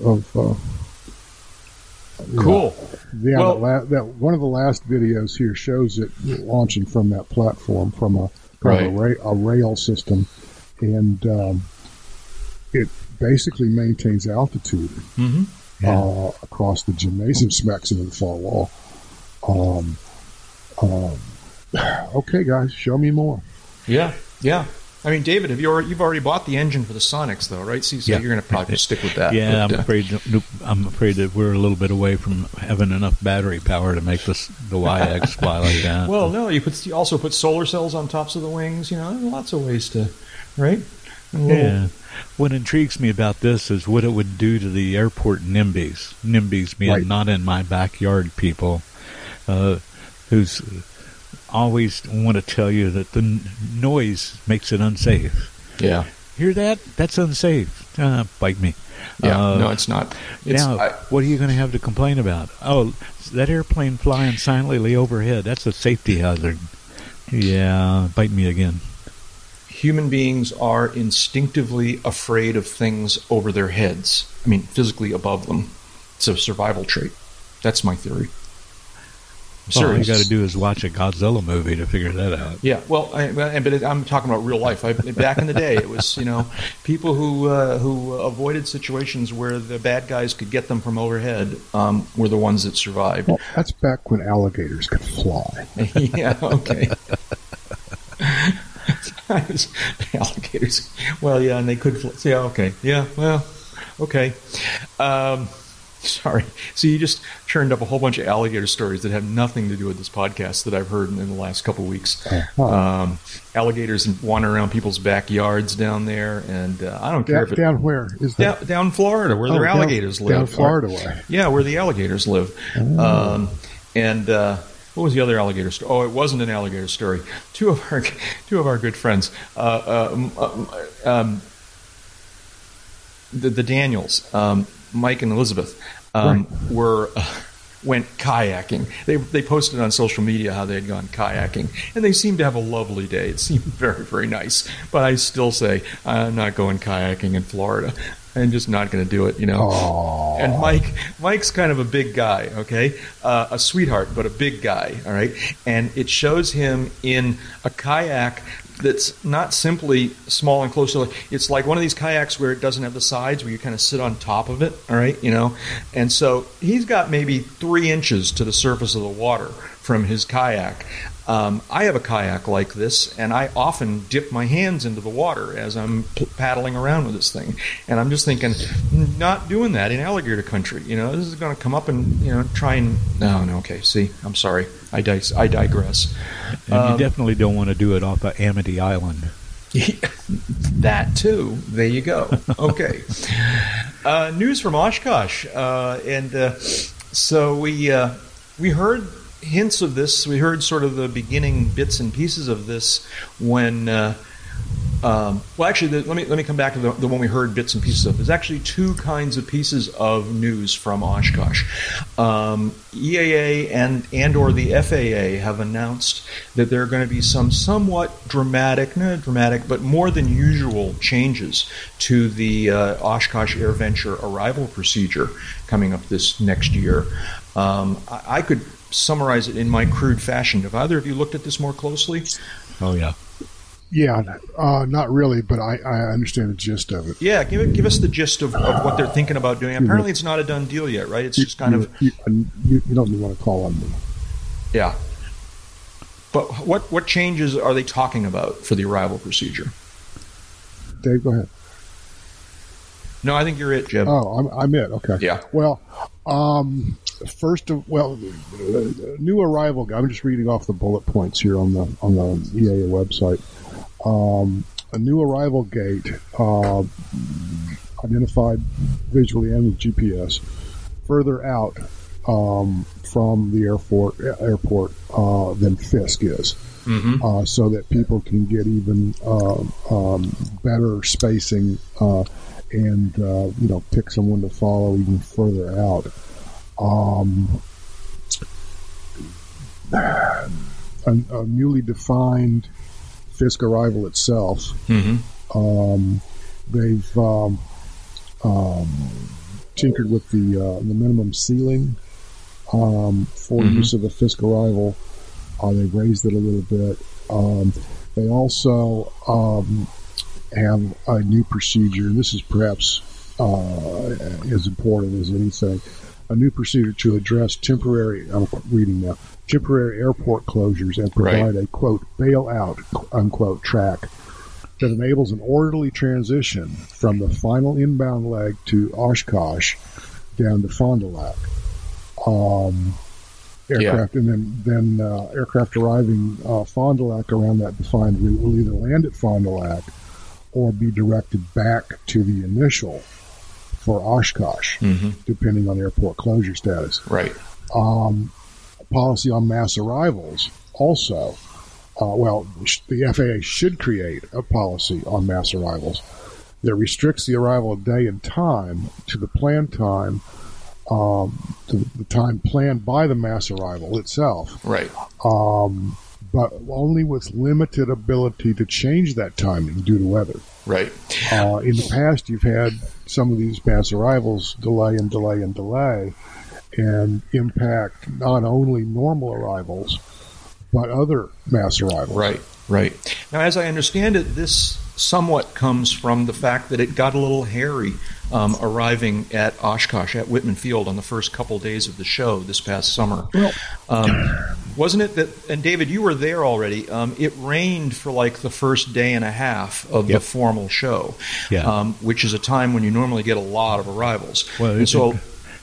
cool. Yeah, well, that one of the last videos here shows it launching from that platform, from a rail system, and it basically maintains altitude across the gymnasium, smacks into the far wall. Okay, guys, show me more. Yeah. I mean, David, you've already bought the engine for the Sonics, though, right? So you're going to probably just stick with that. Yeah, but, I'm afraid that we're a little bit away from having enough battery power to make the YX fly like that. Well, no, you also put solar cells on tops of the wings. You know, lots of ways to, right? Yeah. What intrigues me about this is what it would do to the airport NIMBYs. NIMBYs being not in my backyard people, who's always want to tell you that the noise makes it unsafe. Yeah. Hear that? That's unsafe. Bite me. Yeah, no, it's not. What are you going to have to complain about? Oh, that airplane flying silently overhead, that's a safety hazard. Yeah, bite me again. Human beings are instinctively afraid of things over their heads. I mean, physically above them. It's a survival trait. That's my theory. All you got to do is watch a Godzilla movie to figure that out. Yeah, well, but I'm talking about real life. Back in the day, it was, you know, people who avoided situations where the bad guys could get them from overhead were the ones that survived. Well, that's back when alligators could fly. Yeah, okay. Alligators. Well, yeah, and they could fly. Yeah, okay. Yeah, well, okay. Sorry. So you just churned up a whole bunch of alligator stories that have nothing to do with this podcast that I've heard in the last couple of weeks. Alligators wandering around people's backyards down there, and I don't care if it... Down where? Down Florida, where their alligators live. Down Florida way. Yeah, where the alligators live. What was the other alligator story? Oh, it wasn't an alligator story. Two of our good friends... the Daniels... Mike and Elizabeth went kayaking. They posted on social media how they had gone kayaking, and they seemed to have a lovely day. It seemed very, very nice. But I still say I'm not going kayaking in Florida. I'm just not going to do it, you know. Aww. And Mike's kind of a big guy, okay, a sweetheart, but a big guy, all right. And it shows him in a kayak. That's not simply small and close to – it's like one of these kayaks where it doesn't have the sides, where you kind of sit on top of it, all right, you know. And so he's got maybe 3 inches to the surface of the water from his kayak. I have a kayak like this, and I often dip my hands into the water as I'm paddling around with this thing. And I'm just thinking, not doing that in alligator country. You know, this is going to come up and, you know, try and – no, okay, see, I'm sorry. I digress. And you definitely don't want to do it off of Amity Island. That, too. There you go. Okay. News from Oshkosh. So we heard – hints of this. We heard sort of the beginning bits and pieces of this when Well, actually, let me come back to the one we heard bits and pieces of. There's actually two kinds of pieces of news from Oshkosh. EAA and or the FAA have announced that there are going to be some somewhat dramatic, but more than usual changes to the Oshkosh AirVenture arrival procedure coming up this next year. I could summarize it in my crude fashion. Have either of you looked at this more closely? Oh, yeah. Yeah, not really, but I understand the gist of it. Yeah, give us the gist of what they're thinking about doing. Apparently, it's not a done deal yet, right? It's just kind of... You don't want to call on them. Yeah. But what changes are they talking about for the arrival procedure? Dave, go ahead. No, I think you're it, Jim. Oh, I'm it. Okay. Yeah. Well, new arrival guide. I'm just reading off the bullet points here on the EAA website. A new arrival gate, identified visually and with GPS, further out from the airport than Fisk is, mm-hmm. So that people can get even better spacing and pick someone to follow even further out. A newly defined Fisk arrival itself. Mm-hmm. They've tinkered with the minimum ceiling for mm-hmm. use of the Fisk arrival. They've raised it a little bit. They also have a new procedure. This is perhaps as important as anything. A new procedure to address temporary airport closures and provide a, quote, bailout, unquote, track that enables an orderly transition from the final inbound leg to Oshkosh down to Fond du Lac. Aircraft, yeah. And then aircraft arriving Fond du Lac around that defined route will either land at Fond du Lac or be directed back to the initial for Oshkosh, mm-hmm. depending on airport closure status. Right. Policy on mass arrivals also. The FAA should create a policy on mass arrivals that restricts the arrival of day and time to the planned time, to the time planned by the mass arrival itself. Right. But only with limited ability to change that timing due to weather. Right. In the past, you've had some of these mass arrivals delay, and impact not only normal arrivals, but other mass arrivals. Right. Now, as I understand it, this somewhat comes from the fact that it got a little hairy arriving at Oshkosh, at Whitman Field, on the first couple days of the show this past summer. Well, wasn't it that, and David, you were there already, it rained for like the first day and a half of the formal show, which is a time when you normally get a lot of arrivals. Well, and so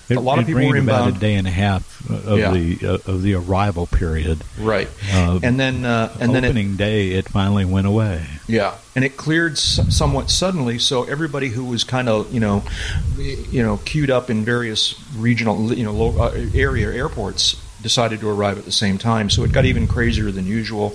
a lot of people were inbound. About a day and a half of the arrival period. Right. And then opening day, it finally went away. Yeah. And it cleared somewhat suddenly, so everybody who was kind of queued up in various regional area airports decided to arrive at the same time. So it got even crazier than usual.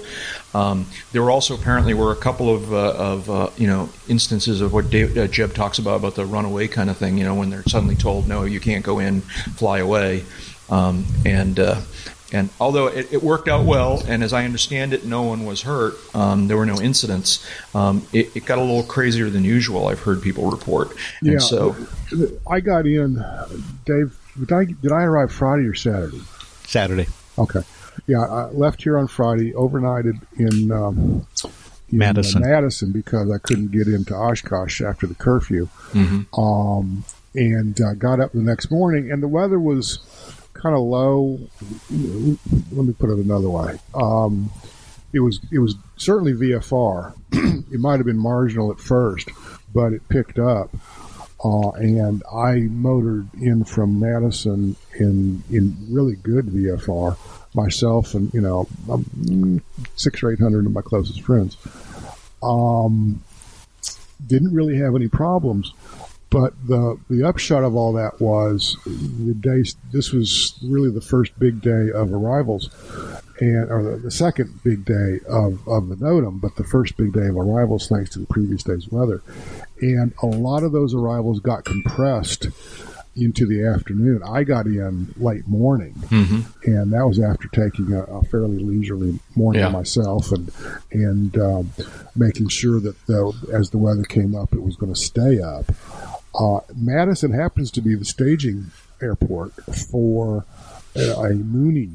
There were also apparently were a couple of instances of what Jeb talks about the runaway kind of thing. When they're suddenly told, no, you can't go in, fly away, and although it worked out well, and as I understand it, no one was hurt. There were no incidents. It got a little crazier than usual, I've heard people report. And so I got in, Dave. Did I arrive Friday or Saturday? Saturday. Okay. Yeah, I left here on Friday, overnighted in Madison because I couldn't get into Oshkosh after the curfew, mm-hmm. And got up the next morning, and the weather was kind of low. Let me put it another way. It was certainly VFR. It might have been marginal at first, but it picked up. And I motored in from Madison in really good VFR, myself and 600 or 800 of my closest friends. Didn't really have any problems, but the upshot of all that was the day. This was really the first big day of arrivals, or the second big day of the NOTAM, but the first big day of arrivals thanks to the previous day's weather. And a lot of those arrivals got compressed into the afternoon. I got in late morning, and that was after taking a fairly leisurely morning myself, and making sure that as the weather came up, it was going to stay up. Madison happens to be the staging airport for a Mooney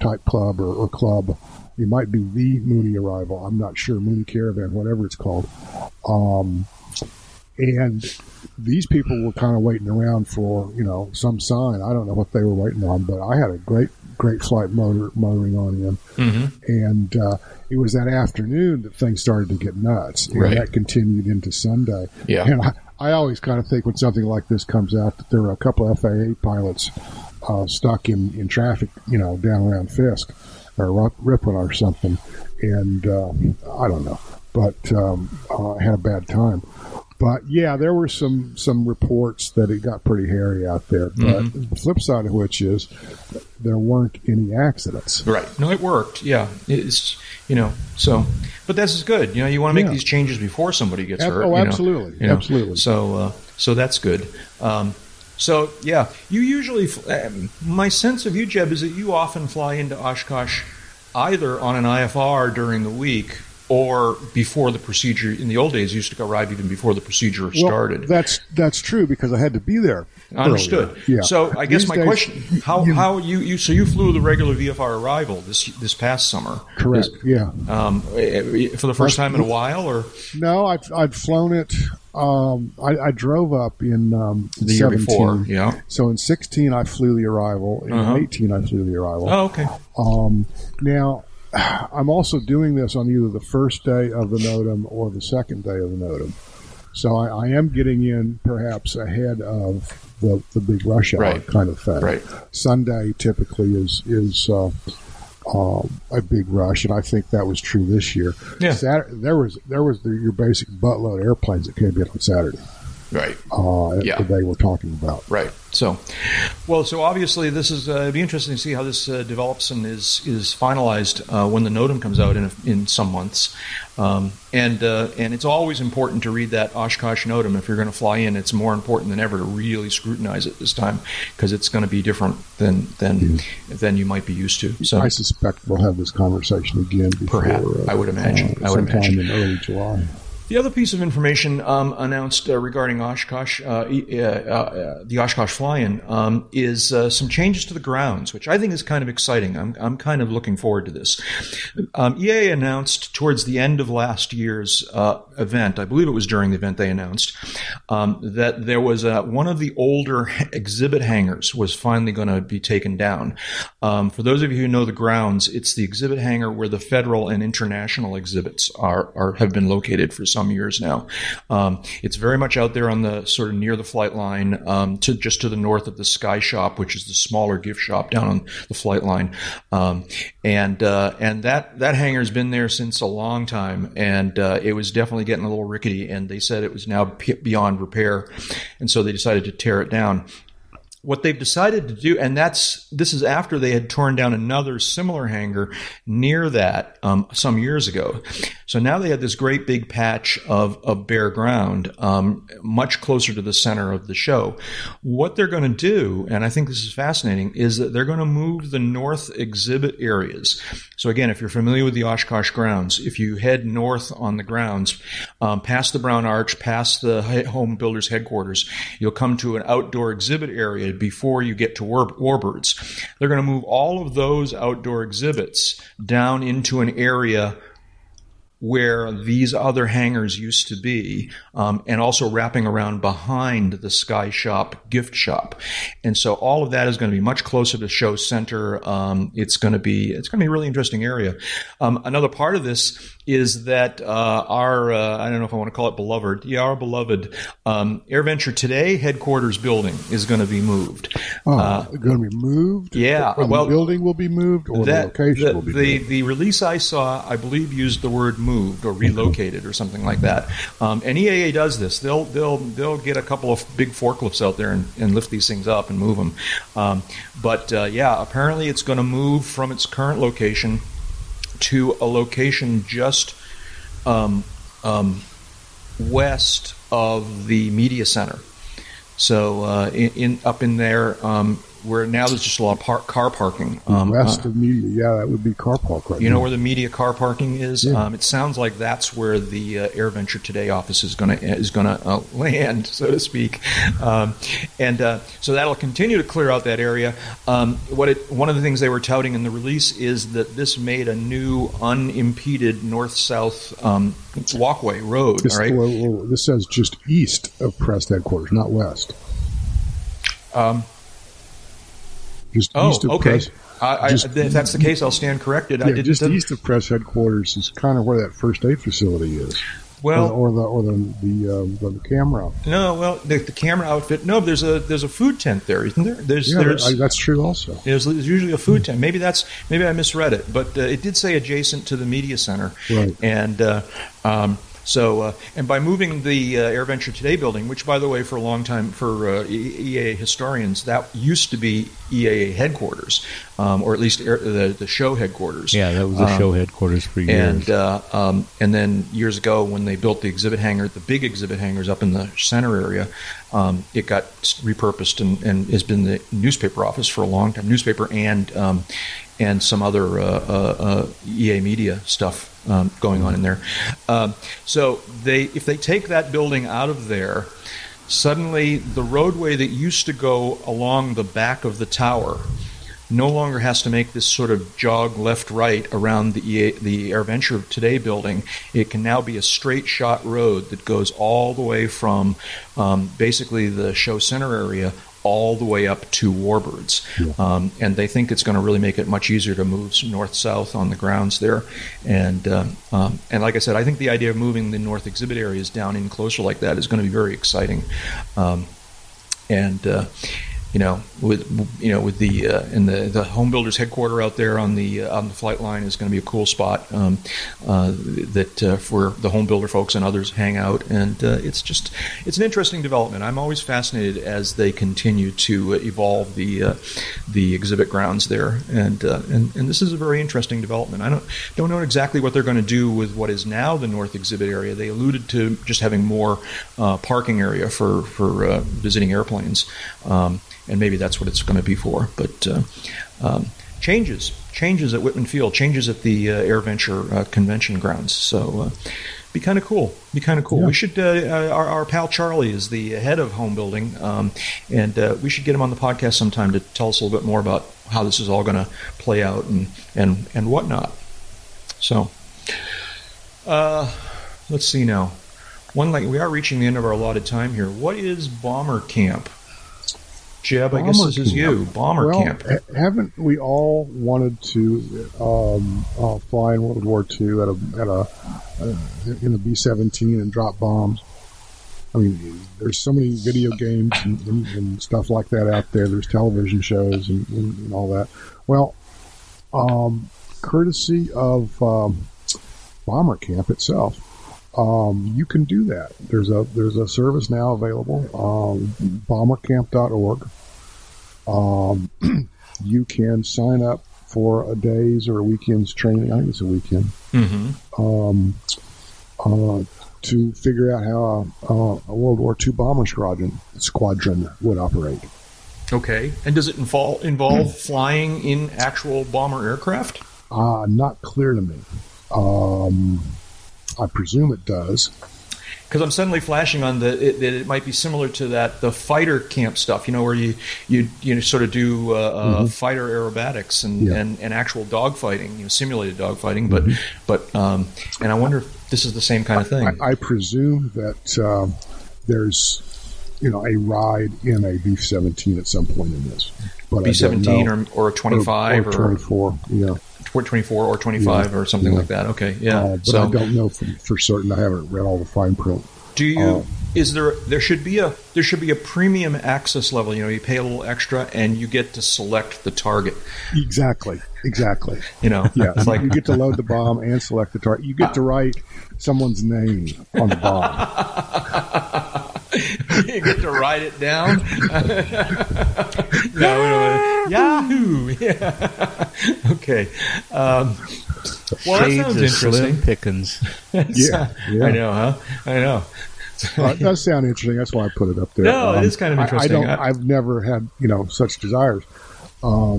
type club or club. It might be the Mooney arrival. I'm not sure. Mooney Caravan, whatever it's called. And these people were kind of waiting around for, some sign. I don't know what they were waiting on, but I had a great flight motoring on in. And it was that afternoon that things started to get nuts. And that continued into Sunday. Yeah. And I always kind of think when something like this comes out that there were a couple of FAA pilots stuck in traffic, down around Fisk or Ripon or something. And I don't know. But I had a bad time. But, yeah, there were some reports that it got pretty hairy out there. But the flip side of which is there weren't any accidents. Right. No, it worked. Yeah. It's, so. But this is good. You want to make these changes before somebody gets hurt. Oh, absolutely. Absolutely. So that's good. So, yeah. You usually my sense of you, Jeb, is that you often fly into Oshkosh either on an IFR during the week or before the procedure. In the old days, you used to arrive even before the procedure started. Well, that's true because I had to be there. Understood. Yeah. So I guess my question: how you flew the regular VFR arrival this past summer? Correct. For the first time in a while, or no? I'd flown it. I drove up in the 17. Year before. Yeah. So in 16, I flew the arrival. In 18, I flew the arrival. Oh, okay. Now, I'm also doing this on either the first day of the NOTAM or the second day of the NOTAM. So I am getting in perhaps ahead of the big rush hour kind of thing. Right. Sunday typically is a big rush, and I think that was true this year. Yeah. Saturday, there was your basic buttload airplanes that came in on Saturday. Right. That they were talking about. Right. So obviously this is it'll be interesting to see how this develops and is finalized when the NOTAM comes out in some months. And it's always important to read that Oshkosh NOTAM. If you're going to fly in, it's more important than ever to really scrutinize it this time because it's going to be different than you might be used to. So I suspect we'll have this conversation again. Perhaps. I would imagine. Sometime in early July. The other piece of information announced regarding Oshkosh, the Oshkosh fly-in, is some changes to the grounds, which I think is kind of exciting. I'm kind of looking forward to this. EA announced towards the end of last year's event, I believe it was during the event they announced, that there was one of the older exhibit hangars was finally going to be taken down. For those of you who know the grounds, it's the exhibit hangar where the federal and international exhibits have been located for some years now. It's very much out there on the sort of near the flight line, to the north of the Sky Shop, which is the smaller gift shop down on the flight line. And that hangar's been there since a long time, and it was definitely getting a little rickety, and they said it was now beyond repair, and so they decided to tear it down. What they've decided to do, and this is after they had torn down another similar hangar near that some years ago. So now they had this great big patch of bare ground, much closer to the center of the show. What they're going to do, and I think this is fascinating, is that they're going to move the north exhibit areas. So again, if you're familiar with the Oshkosh grounds, if you head north on the grounds, past the Brown Arch, past the Home Builders Headquarters, you'll come to an outdoor exhibit area before you get to Warbirds. They're going to move all of those outdoor exhibits down into an area where these other hangars used to be, and also wrapping around behind the Sky Shop gift shop. And so all of that is going to be much closer to show center. It's going to be a really interesting area. Another part of this is that our I don't know if I want to call it beloved. Yeah, our beloved AirVenture Today headquarters building is going to be moved. Going to be moved? Yeah. Or the building will be moved, or the location will be moved? The release I saw, I believe, used the word moved. moved or relocated or something like that. And EAA does this. They'll get a couple of big forklifts out there and lift these things up and move them. But apparently it's going to move from its current location to a location just west of the media center. So up in there, where now there's just a lot of car parking. West of media, yeah, that would be car park right now. You know where the media car parking is? Yeah. It sounds like that's where the AirVenture Today office is going to land, so to speak. So that'll continue to clear out that area. One of the things they were touting in the release is that this made a new unimpeded north-south walkway road. This says just east of Press headquarters, not west. Press. If that's the case, I'll stand corrected. Yeah, east of Press headquarters is kind of where that first aid facility is. Well, or the camera. No, well, the camera outfit. No, there's a food tent there, isn't there? That's true also. There's usually a food tent. Maybe I misread it, but it did say adjacent to the media center, right? And by moving the AirVenture Today building, which, by the way, for a long time, for EAA historians, that used to be EAA headquarters, or at least the show headquarters. Yeah, that was the show headquarters for years. And then years ago, when they built the exhibit hangar, the big exhibit hangars up in the center area, it got repurposed and has been the newspaper office for a long time, newspaper and some other EA media stuff going on in there. So if they take that building out of there, suddenly the roadway that used to go along the back of the tower no longer has to make this sort of jog left-right around the AirVenture Today building. It can now be a straight-shot road that goes all the way from basically the show center area all the way up to Warbirds. Yeah. And they think it's going to really make it much easier to move north-south on the grounds there. And like I said, I think the idea of moving the north exhibit areas down in closer like that is going to be very exciting. The Home Builders Headquarters out there on the flight line is going to be a cool spot that for the home builder folks and others hang out, and it's an interesting development. I'm always fascinated as they continue to evolve the exhibit grounds there, and this is a very interesting development. I don't know exactly what they're going to do with what is now the north exhibit area. They alluded to just having more parking area for visiting airplanes. And maybe that's what it's going to be for. But changes at Whitman Field, changes at the AirVenture convention grounds. So be kind of cool. Yeah. We should. Our pal Charlie is the head of home building, and we should get him on the podcast sometime to tell us a little bit more about how this is all going to play out and whatnot. So let's see now. We are reaching the end of our allotted time here. What is Bomber Camp? Jeb, I guess this is you. Bomber Camp. Haven't we all wanted to fly in World War II in a B-17 and drop bombs? I mean, there's so many video games and stuff like that out there. There's television shows and all that. Well, courtesy of Bomber Camp itself, you can do that. There's a service now available, bombercamp.org. You can sign up for a day's or a weekend's training. I think it's a weekend. Mm-hmm. To figure out how a World War II bomber squadron would operate. Okay. And does it involve flying in actual bomber aircraft? Not clear to me. I presume it does. Because I'm suddenly flashing on it might be similar to the fighter camp stuff, where you sort of do fighter aerobatics and actual dogfighting, simulated dogfighting. But I wonder if this is the same kind of thing. I presume that there's a ride in a B-17 at some point in this. But B-17 or a 25 or 24, yeah. 24 or 25 or something like that. Okay, yeah. But I don't know for certain. I haven't read all the fine print. Do you there should be a premium access level. You know, you pay a little extra and you get to select the target. Exactly. You know, yeah, it's like you get to load the bomb and select the target. You get to write someone's name on the bomb. You get to write it down. No, Yahoo! Yeah. Okay. Well, that sounds interesting. Slim Pickens. Yeah. I know, huh? I know. It does sound interesting. That's why I put it up there. No, it is kind of interesting. I've never had such desires. We'll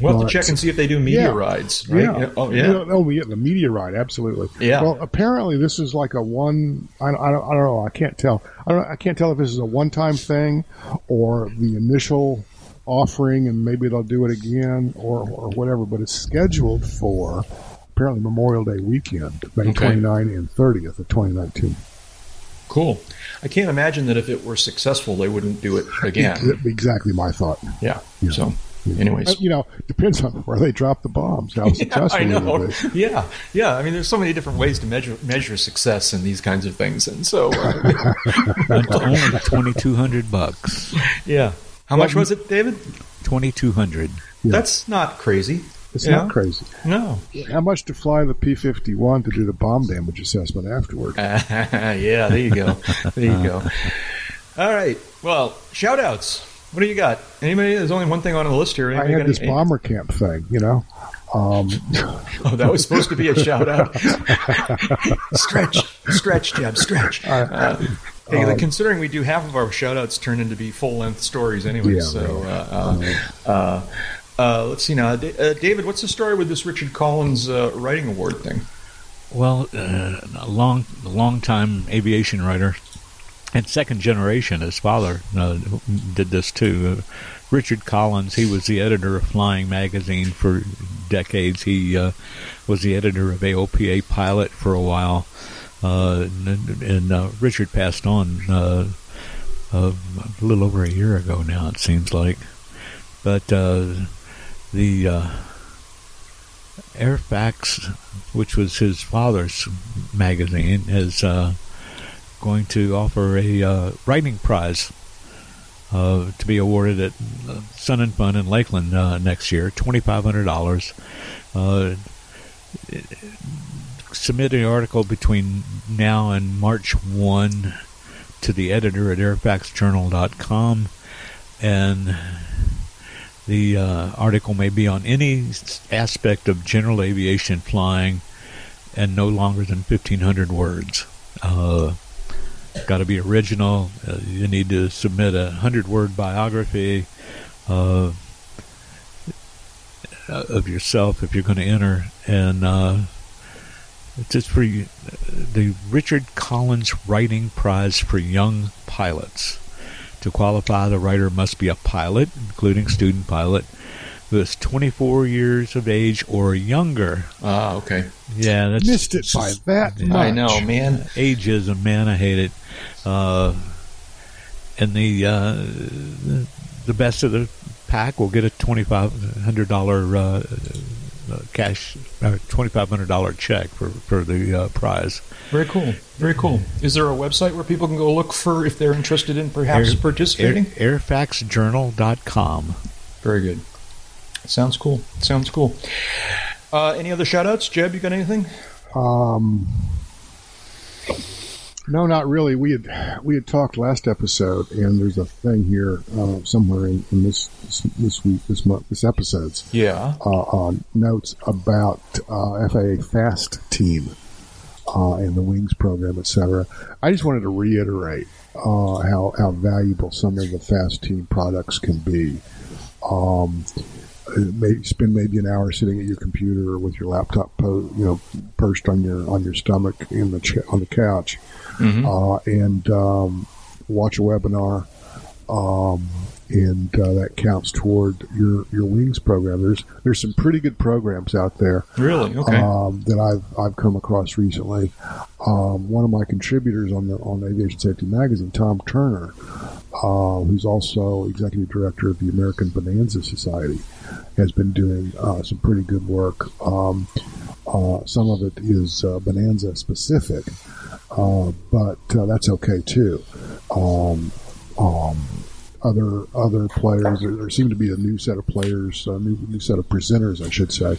have to check and see if they do media rides, right? Yeah. Oh, yeah. The media ride, absolutely. Yeah. Well, apparently this is like a one. I don't know. I can't tell. I can't tell if this is a one-time thing or the initial offering, and maybe they'll do it again or whatever. But it's scheduled for apparently Memorial Day weekend, May 29th and 30th of 2019. Cool. I can't imagine that if it were successful, they wouldn't do it again. Exactly my thought. Yeah. So. Anyways, depends on where they drop the bombs, how successful I know. Yeah. I mean, there's so many different ways to measure success in these kinds of things, and so only $2,200. Yeah. How much was it, David? $2,200. Yeah. That's not crazy. It's not crazy. No. How much to fly the P-51 to do the bomb damage assessment afterward? Yeah. There you go. All right. Well, shout outs. What do you got? Anybody? There's only one thing on the list here. Anybody got this bomber camp thing, that was supposed to be a shout-out. Stretch, Jeb, stretch. Considering we do half of our shout-outs turn into be full-length stories anyway, let's see now. David, what's the story with this Richard Collins writing award thing? Well, a long-time aviation writer. And second generation, his father did this too. Richard Collins, he was the editor of Flying Magazine for decades. He was the editor of AOPA Pilot for a while. And Richard passed on a little over a year ago now, it seems like. But the Airfax, which was his father's magazine, is... going to offer a writing prize to be awarded at Sun and Fun in Lakeland next year, $2,500. Submit an article between now and March 1 to the editor at airfaxjournal.com, and the article may be on any aspect of general aviation flying and no longer than 1,500 words. Got to be original. You need to submit a 100-word biography of yourself if you're going to enter. And it's for the Richard Collins Writing Prize for Young Pilots. To qualify, the writer must be a pilot, including student pilot, who is 24 years of age or younger. Ah, okay. Yeah, that's missed it by that much. I know, man. Ageism, man. I hate it. And the best of the pack will get a $2,500 cash, $2,500 check for the prize. Very cool. Is there a website where people can go look for if they're interested in perhaps participating? Airfaxjournal.com. Very good. Sounds cool. Any other shout-outs? Jeb, you got anything? No, not really. We had talked last episode, and there's a thing here somewhere in this week, this month, this episode's notes about FAA FAST team and the wings program, etc. I just wanted to reiterate how valuable some of the FAST team products can be. Spend maybe an hour sitting at your computer or with your laptop, perched on your stomach on the couch, and watch a webinar, and that counts toward your wings program. There's some pretty good programs out there, really. Okay, that I've come across recently. One of my contributors on Aviation Safety Magazine, Tom Turner, who's also executive director of the American Bonanza Society, has been doing some pretty good work. Some of it is Bonanza specific, but that's okay too. other players. There seem to be a new set of players, a new set of presenters, I should say,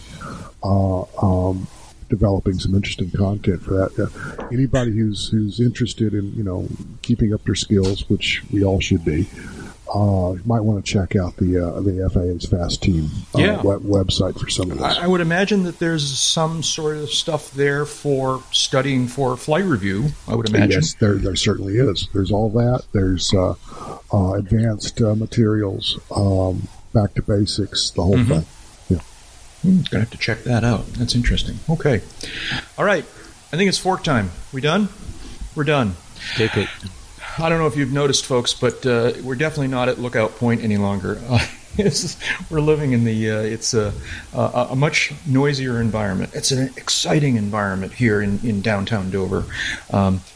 developing some interesting content for that. Anybody who's interested in, keeping up their skills, which we all should be, you might want to check out the FAA's Fast Team website for some of this. I would imagine that there's some sort of stuff there for studying for flight review, I would imagine. Yes, there certainly is. There's all that. There's advanced materials, back to basics, the whole thing. Yeah. Going to have to check that out. That's interesting. Okay. All right. I think it's fork time. We done? We're done. Take it. I don't know if you've noticed, folks, but we're definitely not at Lookout Point any longer. We're living in it's a much noisier environment. It's an exciting environment here in downtown Dover.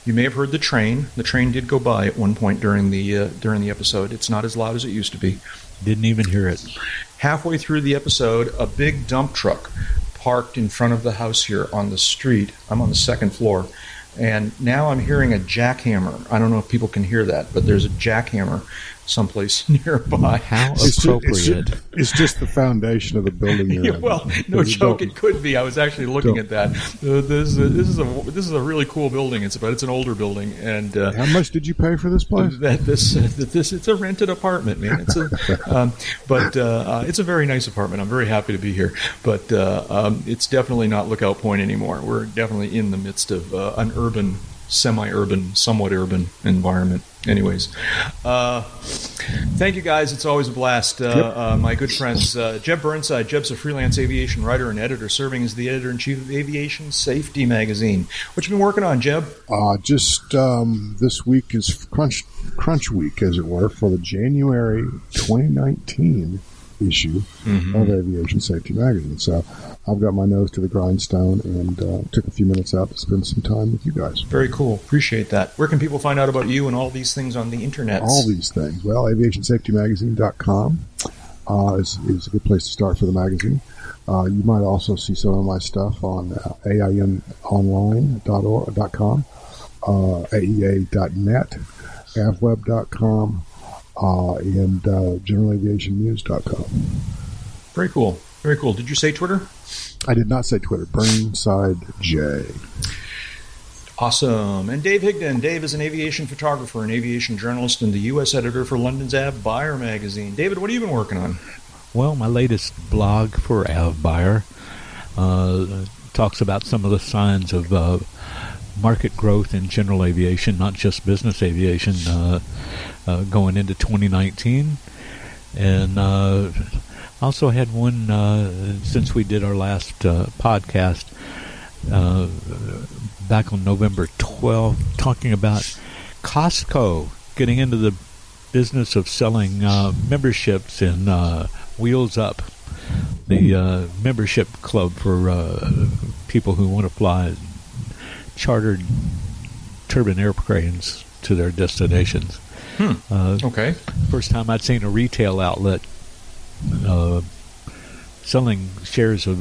You may have heard the train. The train did go by at one point during the episode. It's not as loud as it used to be. Didn't even hear it. Halfway through the episode, a big dump truck parked in front of the house here on the street. I'm on the second floor. And now I'm hearing a jackhammer. I don't know if people can hear that, but there's a jackhammer someplace nearby. How appropriate. It's just the foundation of the building you're in. Well, no joke, it could be. I was actually looking at that. This is a really cool building. It's an older building. And how much did you pay for this place? It's a rented apartment, man. But it's a very nice apartment. I'm very happy to be here. But it's definitely not Lookout Point anymore. We're definitely in the midst of an urban, semi-urban, somewhat urban environment. Anyways, thank you guys. It's always a blast. My good friends, Jeb Burnside. Jeb's a freelance aviation writer and editor, serving as the editor-in-chief of Aviation Safety Magazine. What you been working on, Jeb? This week is crunch week, as it were, for the January 2019 issue of Aviation Safety Magazine. So I've got my nose to the grindstone and took a few minutes out to spend some time with you guys. Very cool. Appreciate that. Where can people find out about you and all these things on the internet? All these things. Well, aviationsafetymagazine.com is a good place to start for the magazine. You might also see some of my stuff on ainonline.com, aea.net, avweb.com, and generalaviationnews.com. Very cool. Very cool. Did you say Twitter? I did not say Twitter. Burnside J. Awesome. And Dave Higdon. Dave is an aviation photographer, an aviation journalist, and the U.S. editor for London's AvBuyer magazine. David, what have you been working on? Well, my latest blog for AvBuyer talks about some of the signs of market growth in general aviation, not just business aviation, going into 2019. And also had one, since we did our last podcast back on November 12th, talking about Costco getting into the business of selling memberships and Wheels Up, the membership club for people who want to fly chartered turbine airplanes to their destinations. Okay. First time I'd seen a retail outlet selling shares of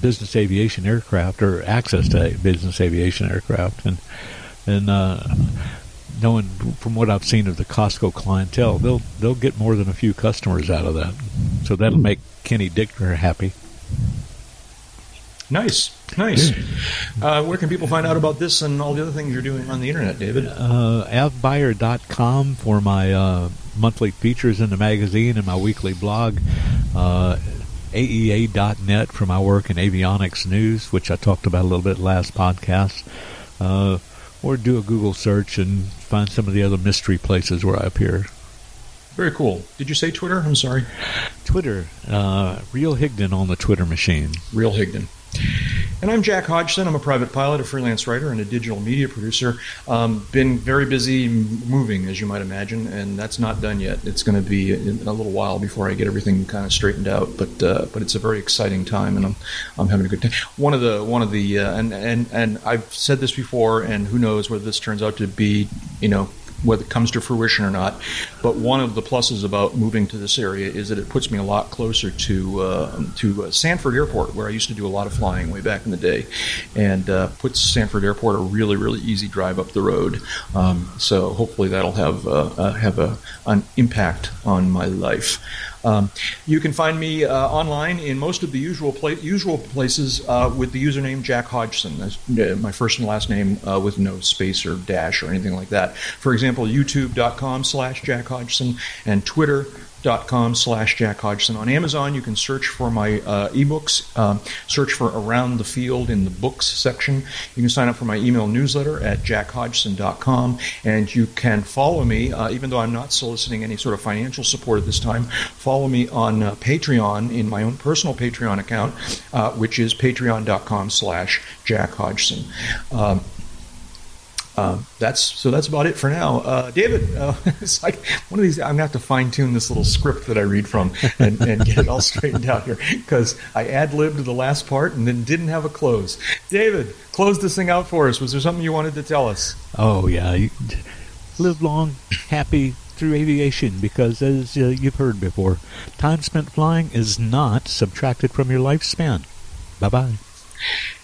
business aviation aircraft or access to business aviation aircraft, and knowing from what I've seen of the Costco clientele, they'll get more than a few customers out of that, so that'll make Kenny Dickner happy. Nice. Where can people find out about this and all the other things you're doing on the internet, David? Avbuyer.com for my monthly features in the magazine and my weekly blog. AEA.net for my work in avionics news, which I talked about a little bit last podcast. Or do a Google search and find some of the other mystery places where I appear. Very cool. Did you say Twitter? I'm sorry. Twitter. Real Higdon on the Twitter machine. Real Higdon. And I'm Jack Hodgson. I'm a private pilot, a freelance writer, and a digital media producer. Been very busy moving, as you might imagine, and that's not done yet. It's going to be a little while before I get everything kind of straightened out. But it's a very exciting time, and I'm having a good time. One of the and I've said this before, and who knows whether this turns out to be whether it comes to fruition or not. But one of the pluses about moving to this area is that it puts me a lot closer to Sanford Airport, where I used to do a lot of flying way back in the day, and puts Sanford Airport a really, really easy drive up the road. So hopefully that'll have an impact on my life. You can find me online in most of the usual places with the username Jack Hodgson. That's my first and last name with no space or dash or anything like that. For example, youtube.com/Jack Hodgson and Twitter.com/Jack Hodgson. On Amazon, you can search for my ebooks, search for Around the Field in the books section. You can sign up for my email newsletter at jackhodgson.com, and you can follow me, even though I'm not soliciting any sort of financial support at this time, follow me on Patreon in my own personal Patreon account, which is patreon.com/Jack Hodgson. That's about it for now. David, it's like one of these, I'm going to have to fine tune this little script that I read from and get it all straightened out here, because I ad-libbed the last part and then didn't have a close. David, close this thing out for us. Was there something you wanted to tell us? Oh, yeah. Live long, happy through aviation, because as you've heard before, time spent flying is not subtracted from your lifespan. Bye-bye.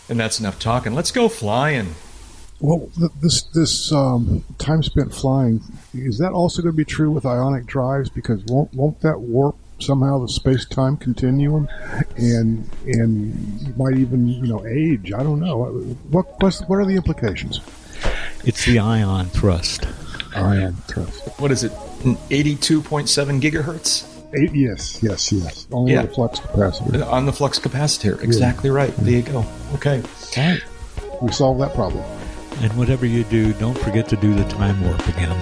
And that's enough talking. Let's go flying. Well, this time spent flying, is that also going to be true with ionic drives? Because won't that warp somehow the space-time continuum, and you might even age? I don't know. What are the implications? It's the ion thrust. Ion thrust. What is it? 82.7 gigahertz. Yes. Only on the flux capacitor. On the flux capacitor. Exactly right. There you go. Okay. All right. We solved that problem. And whatever you do, don't forget to do the time warp again.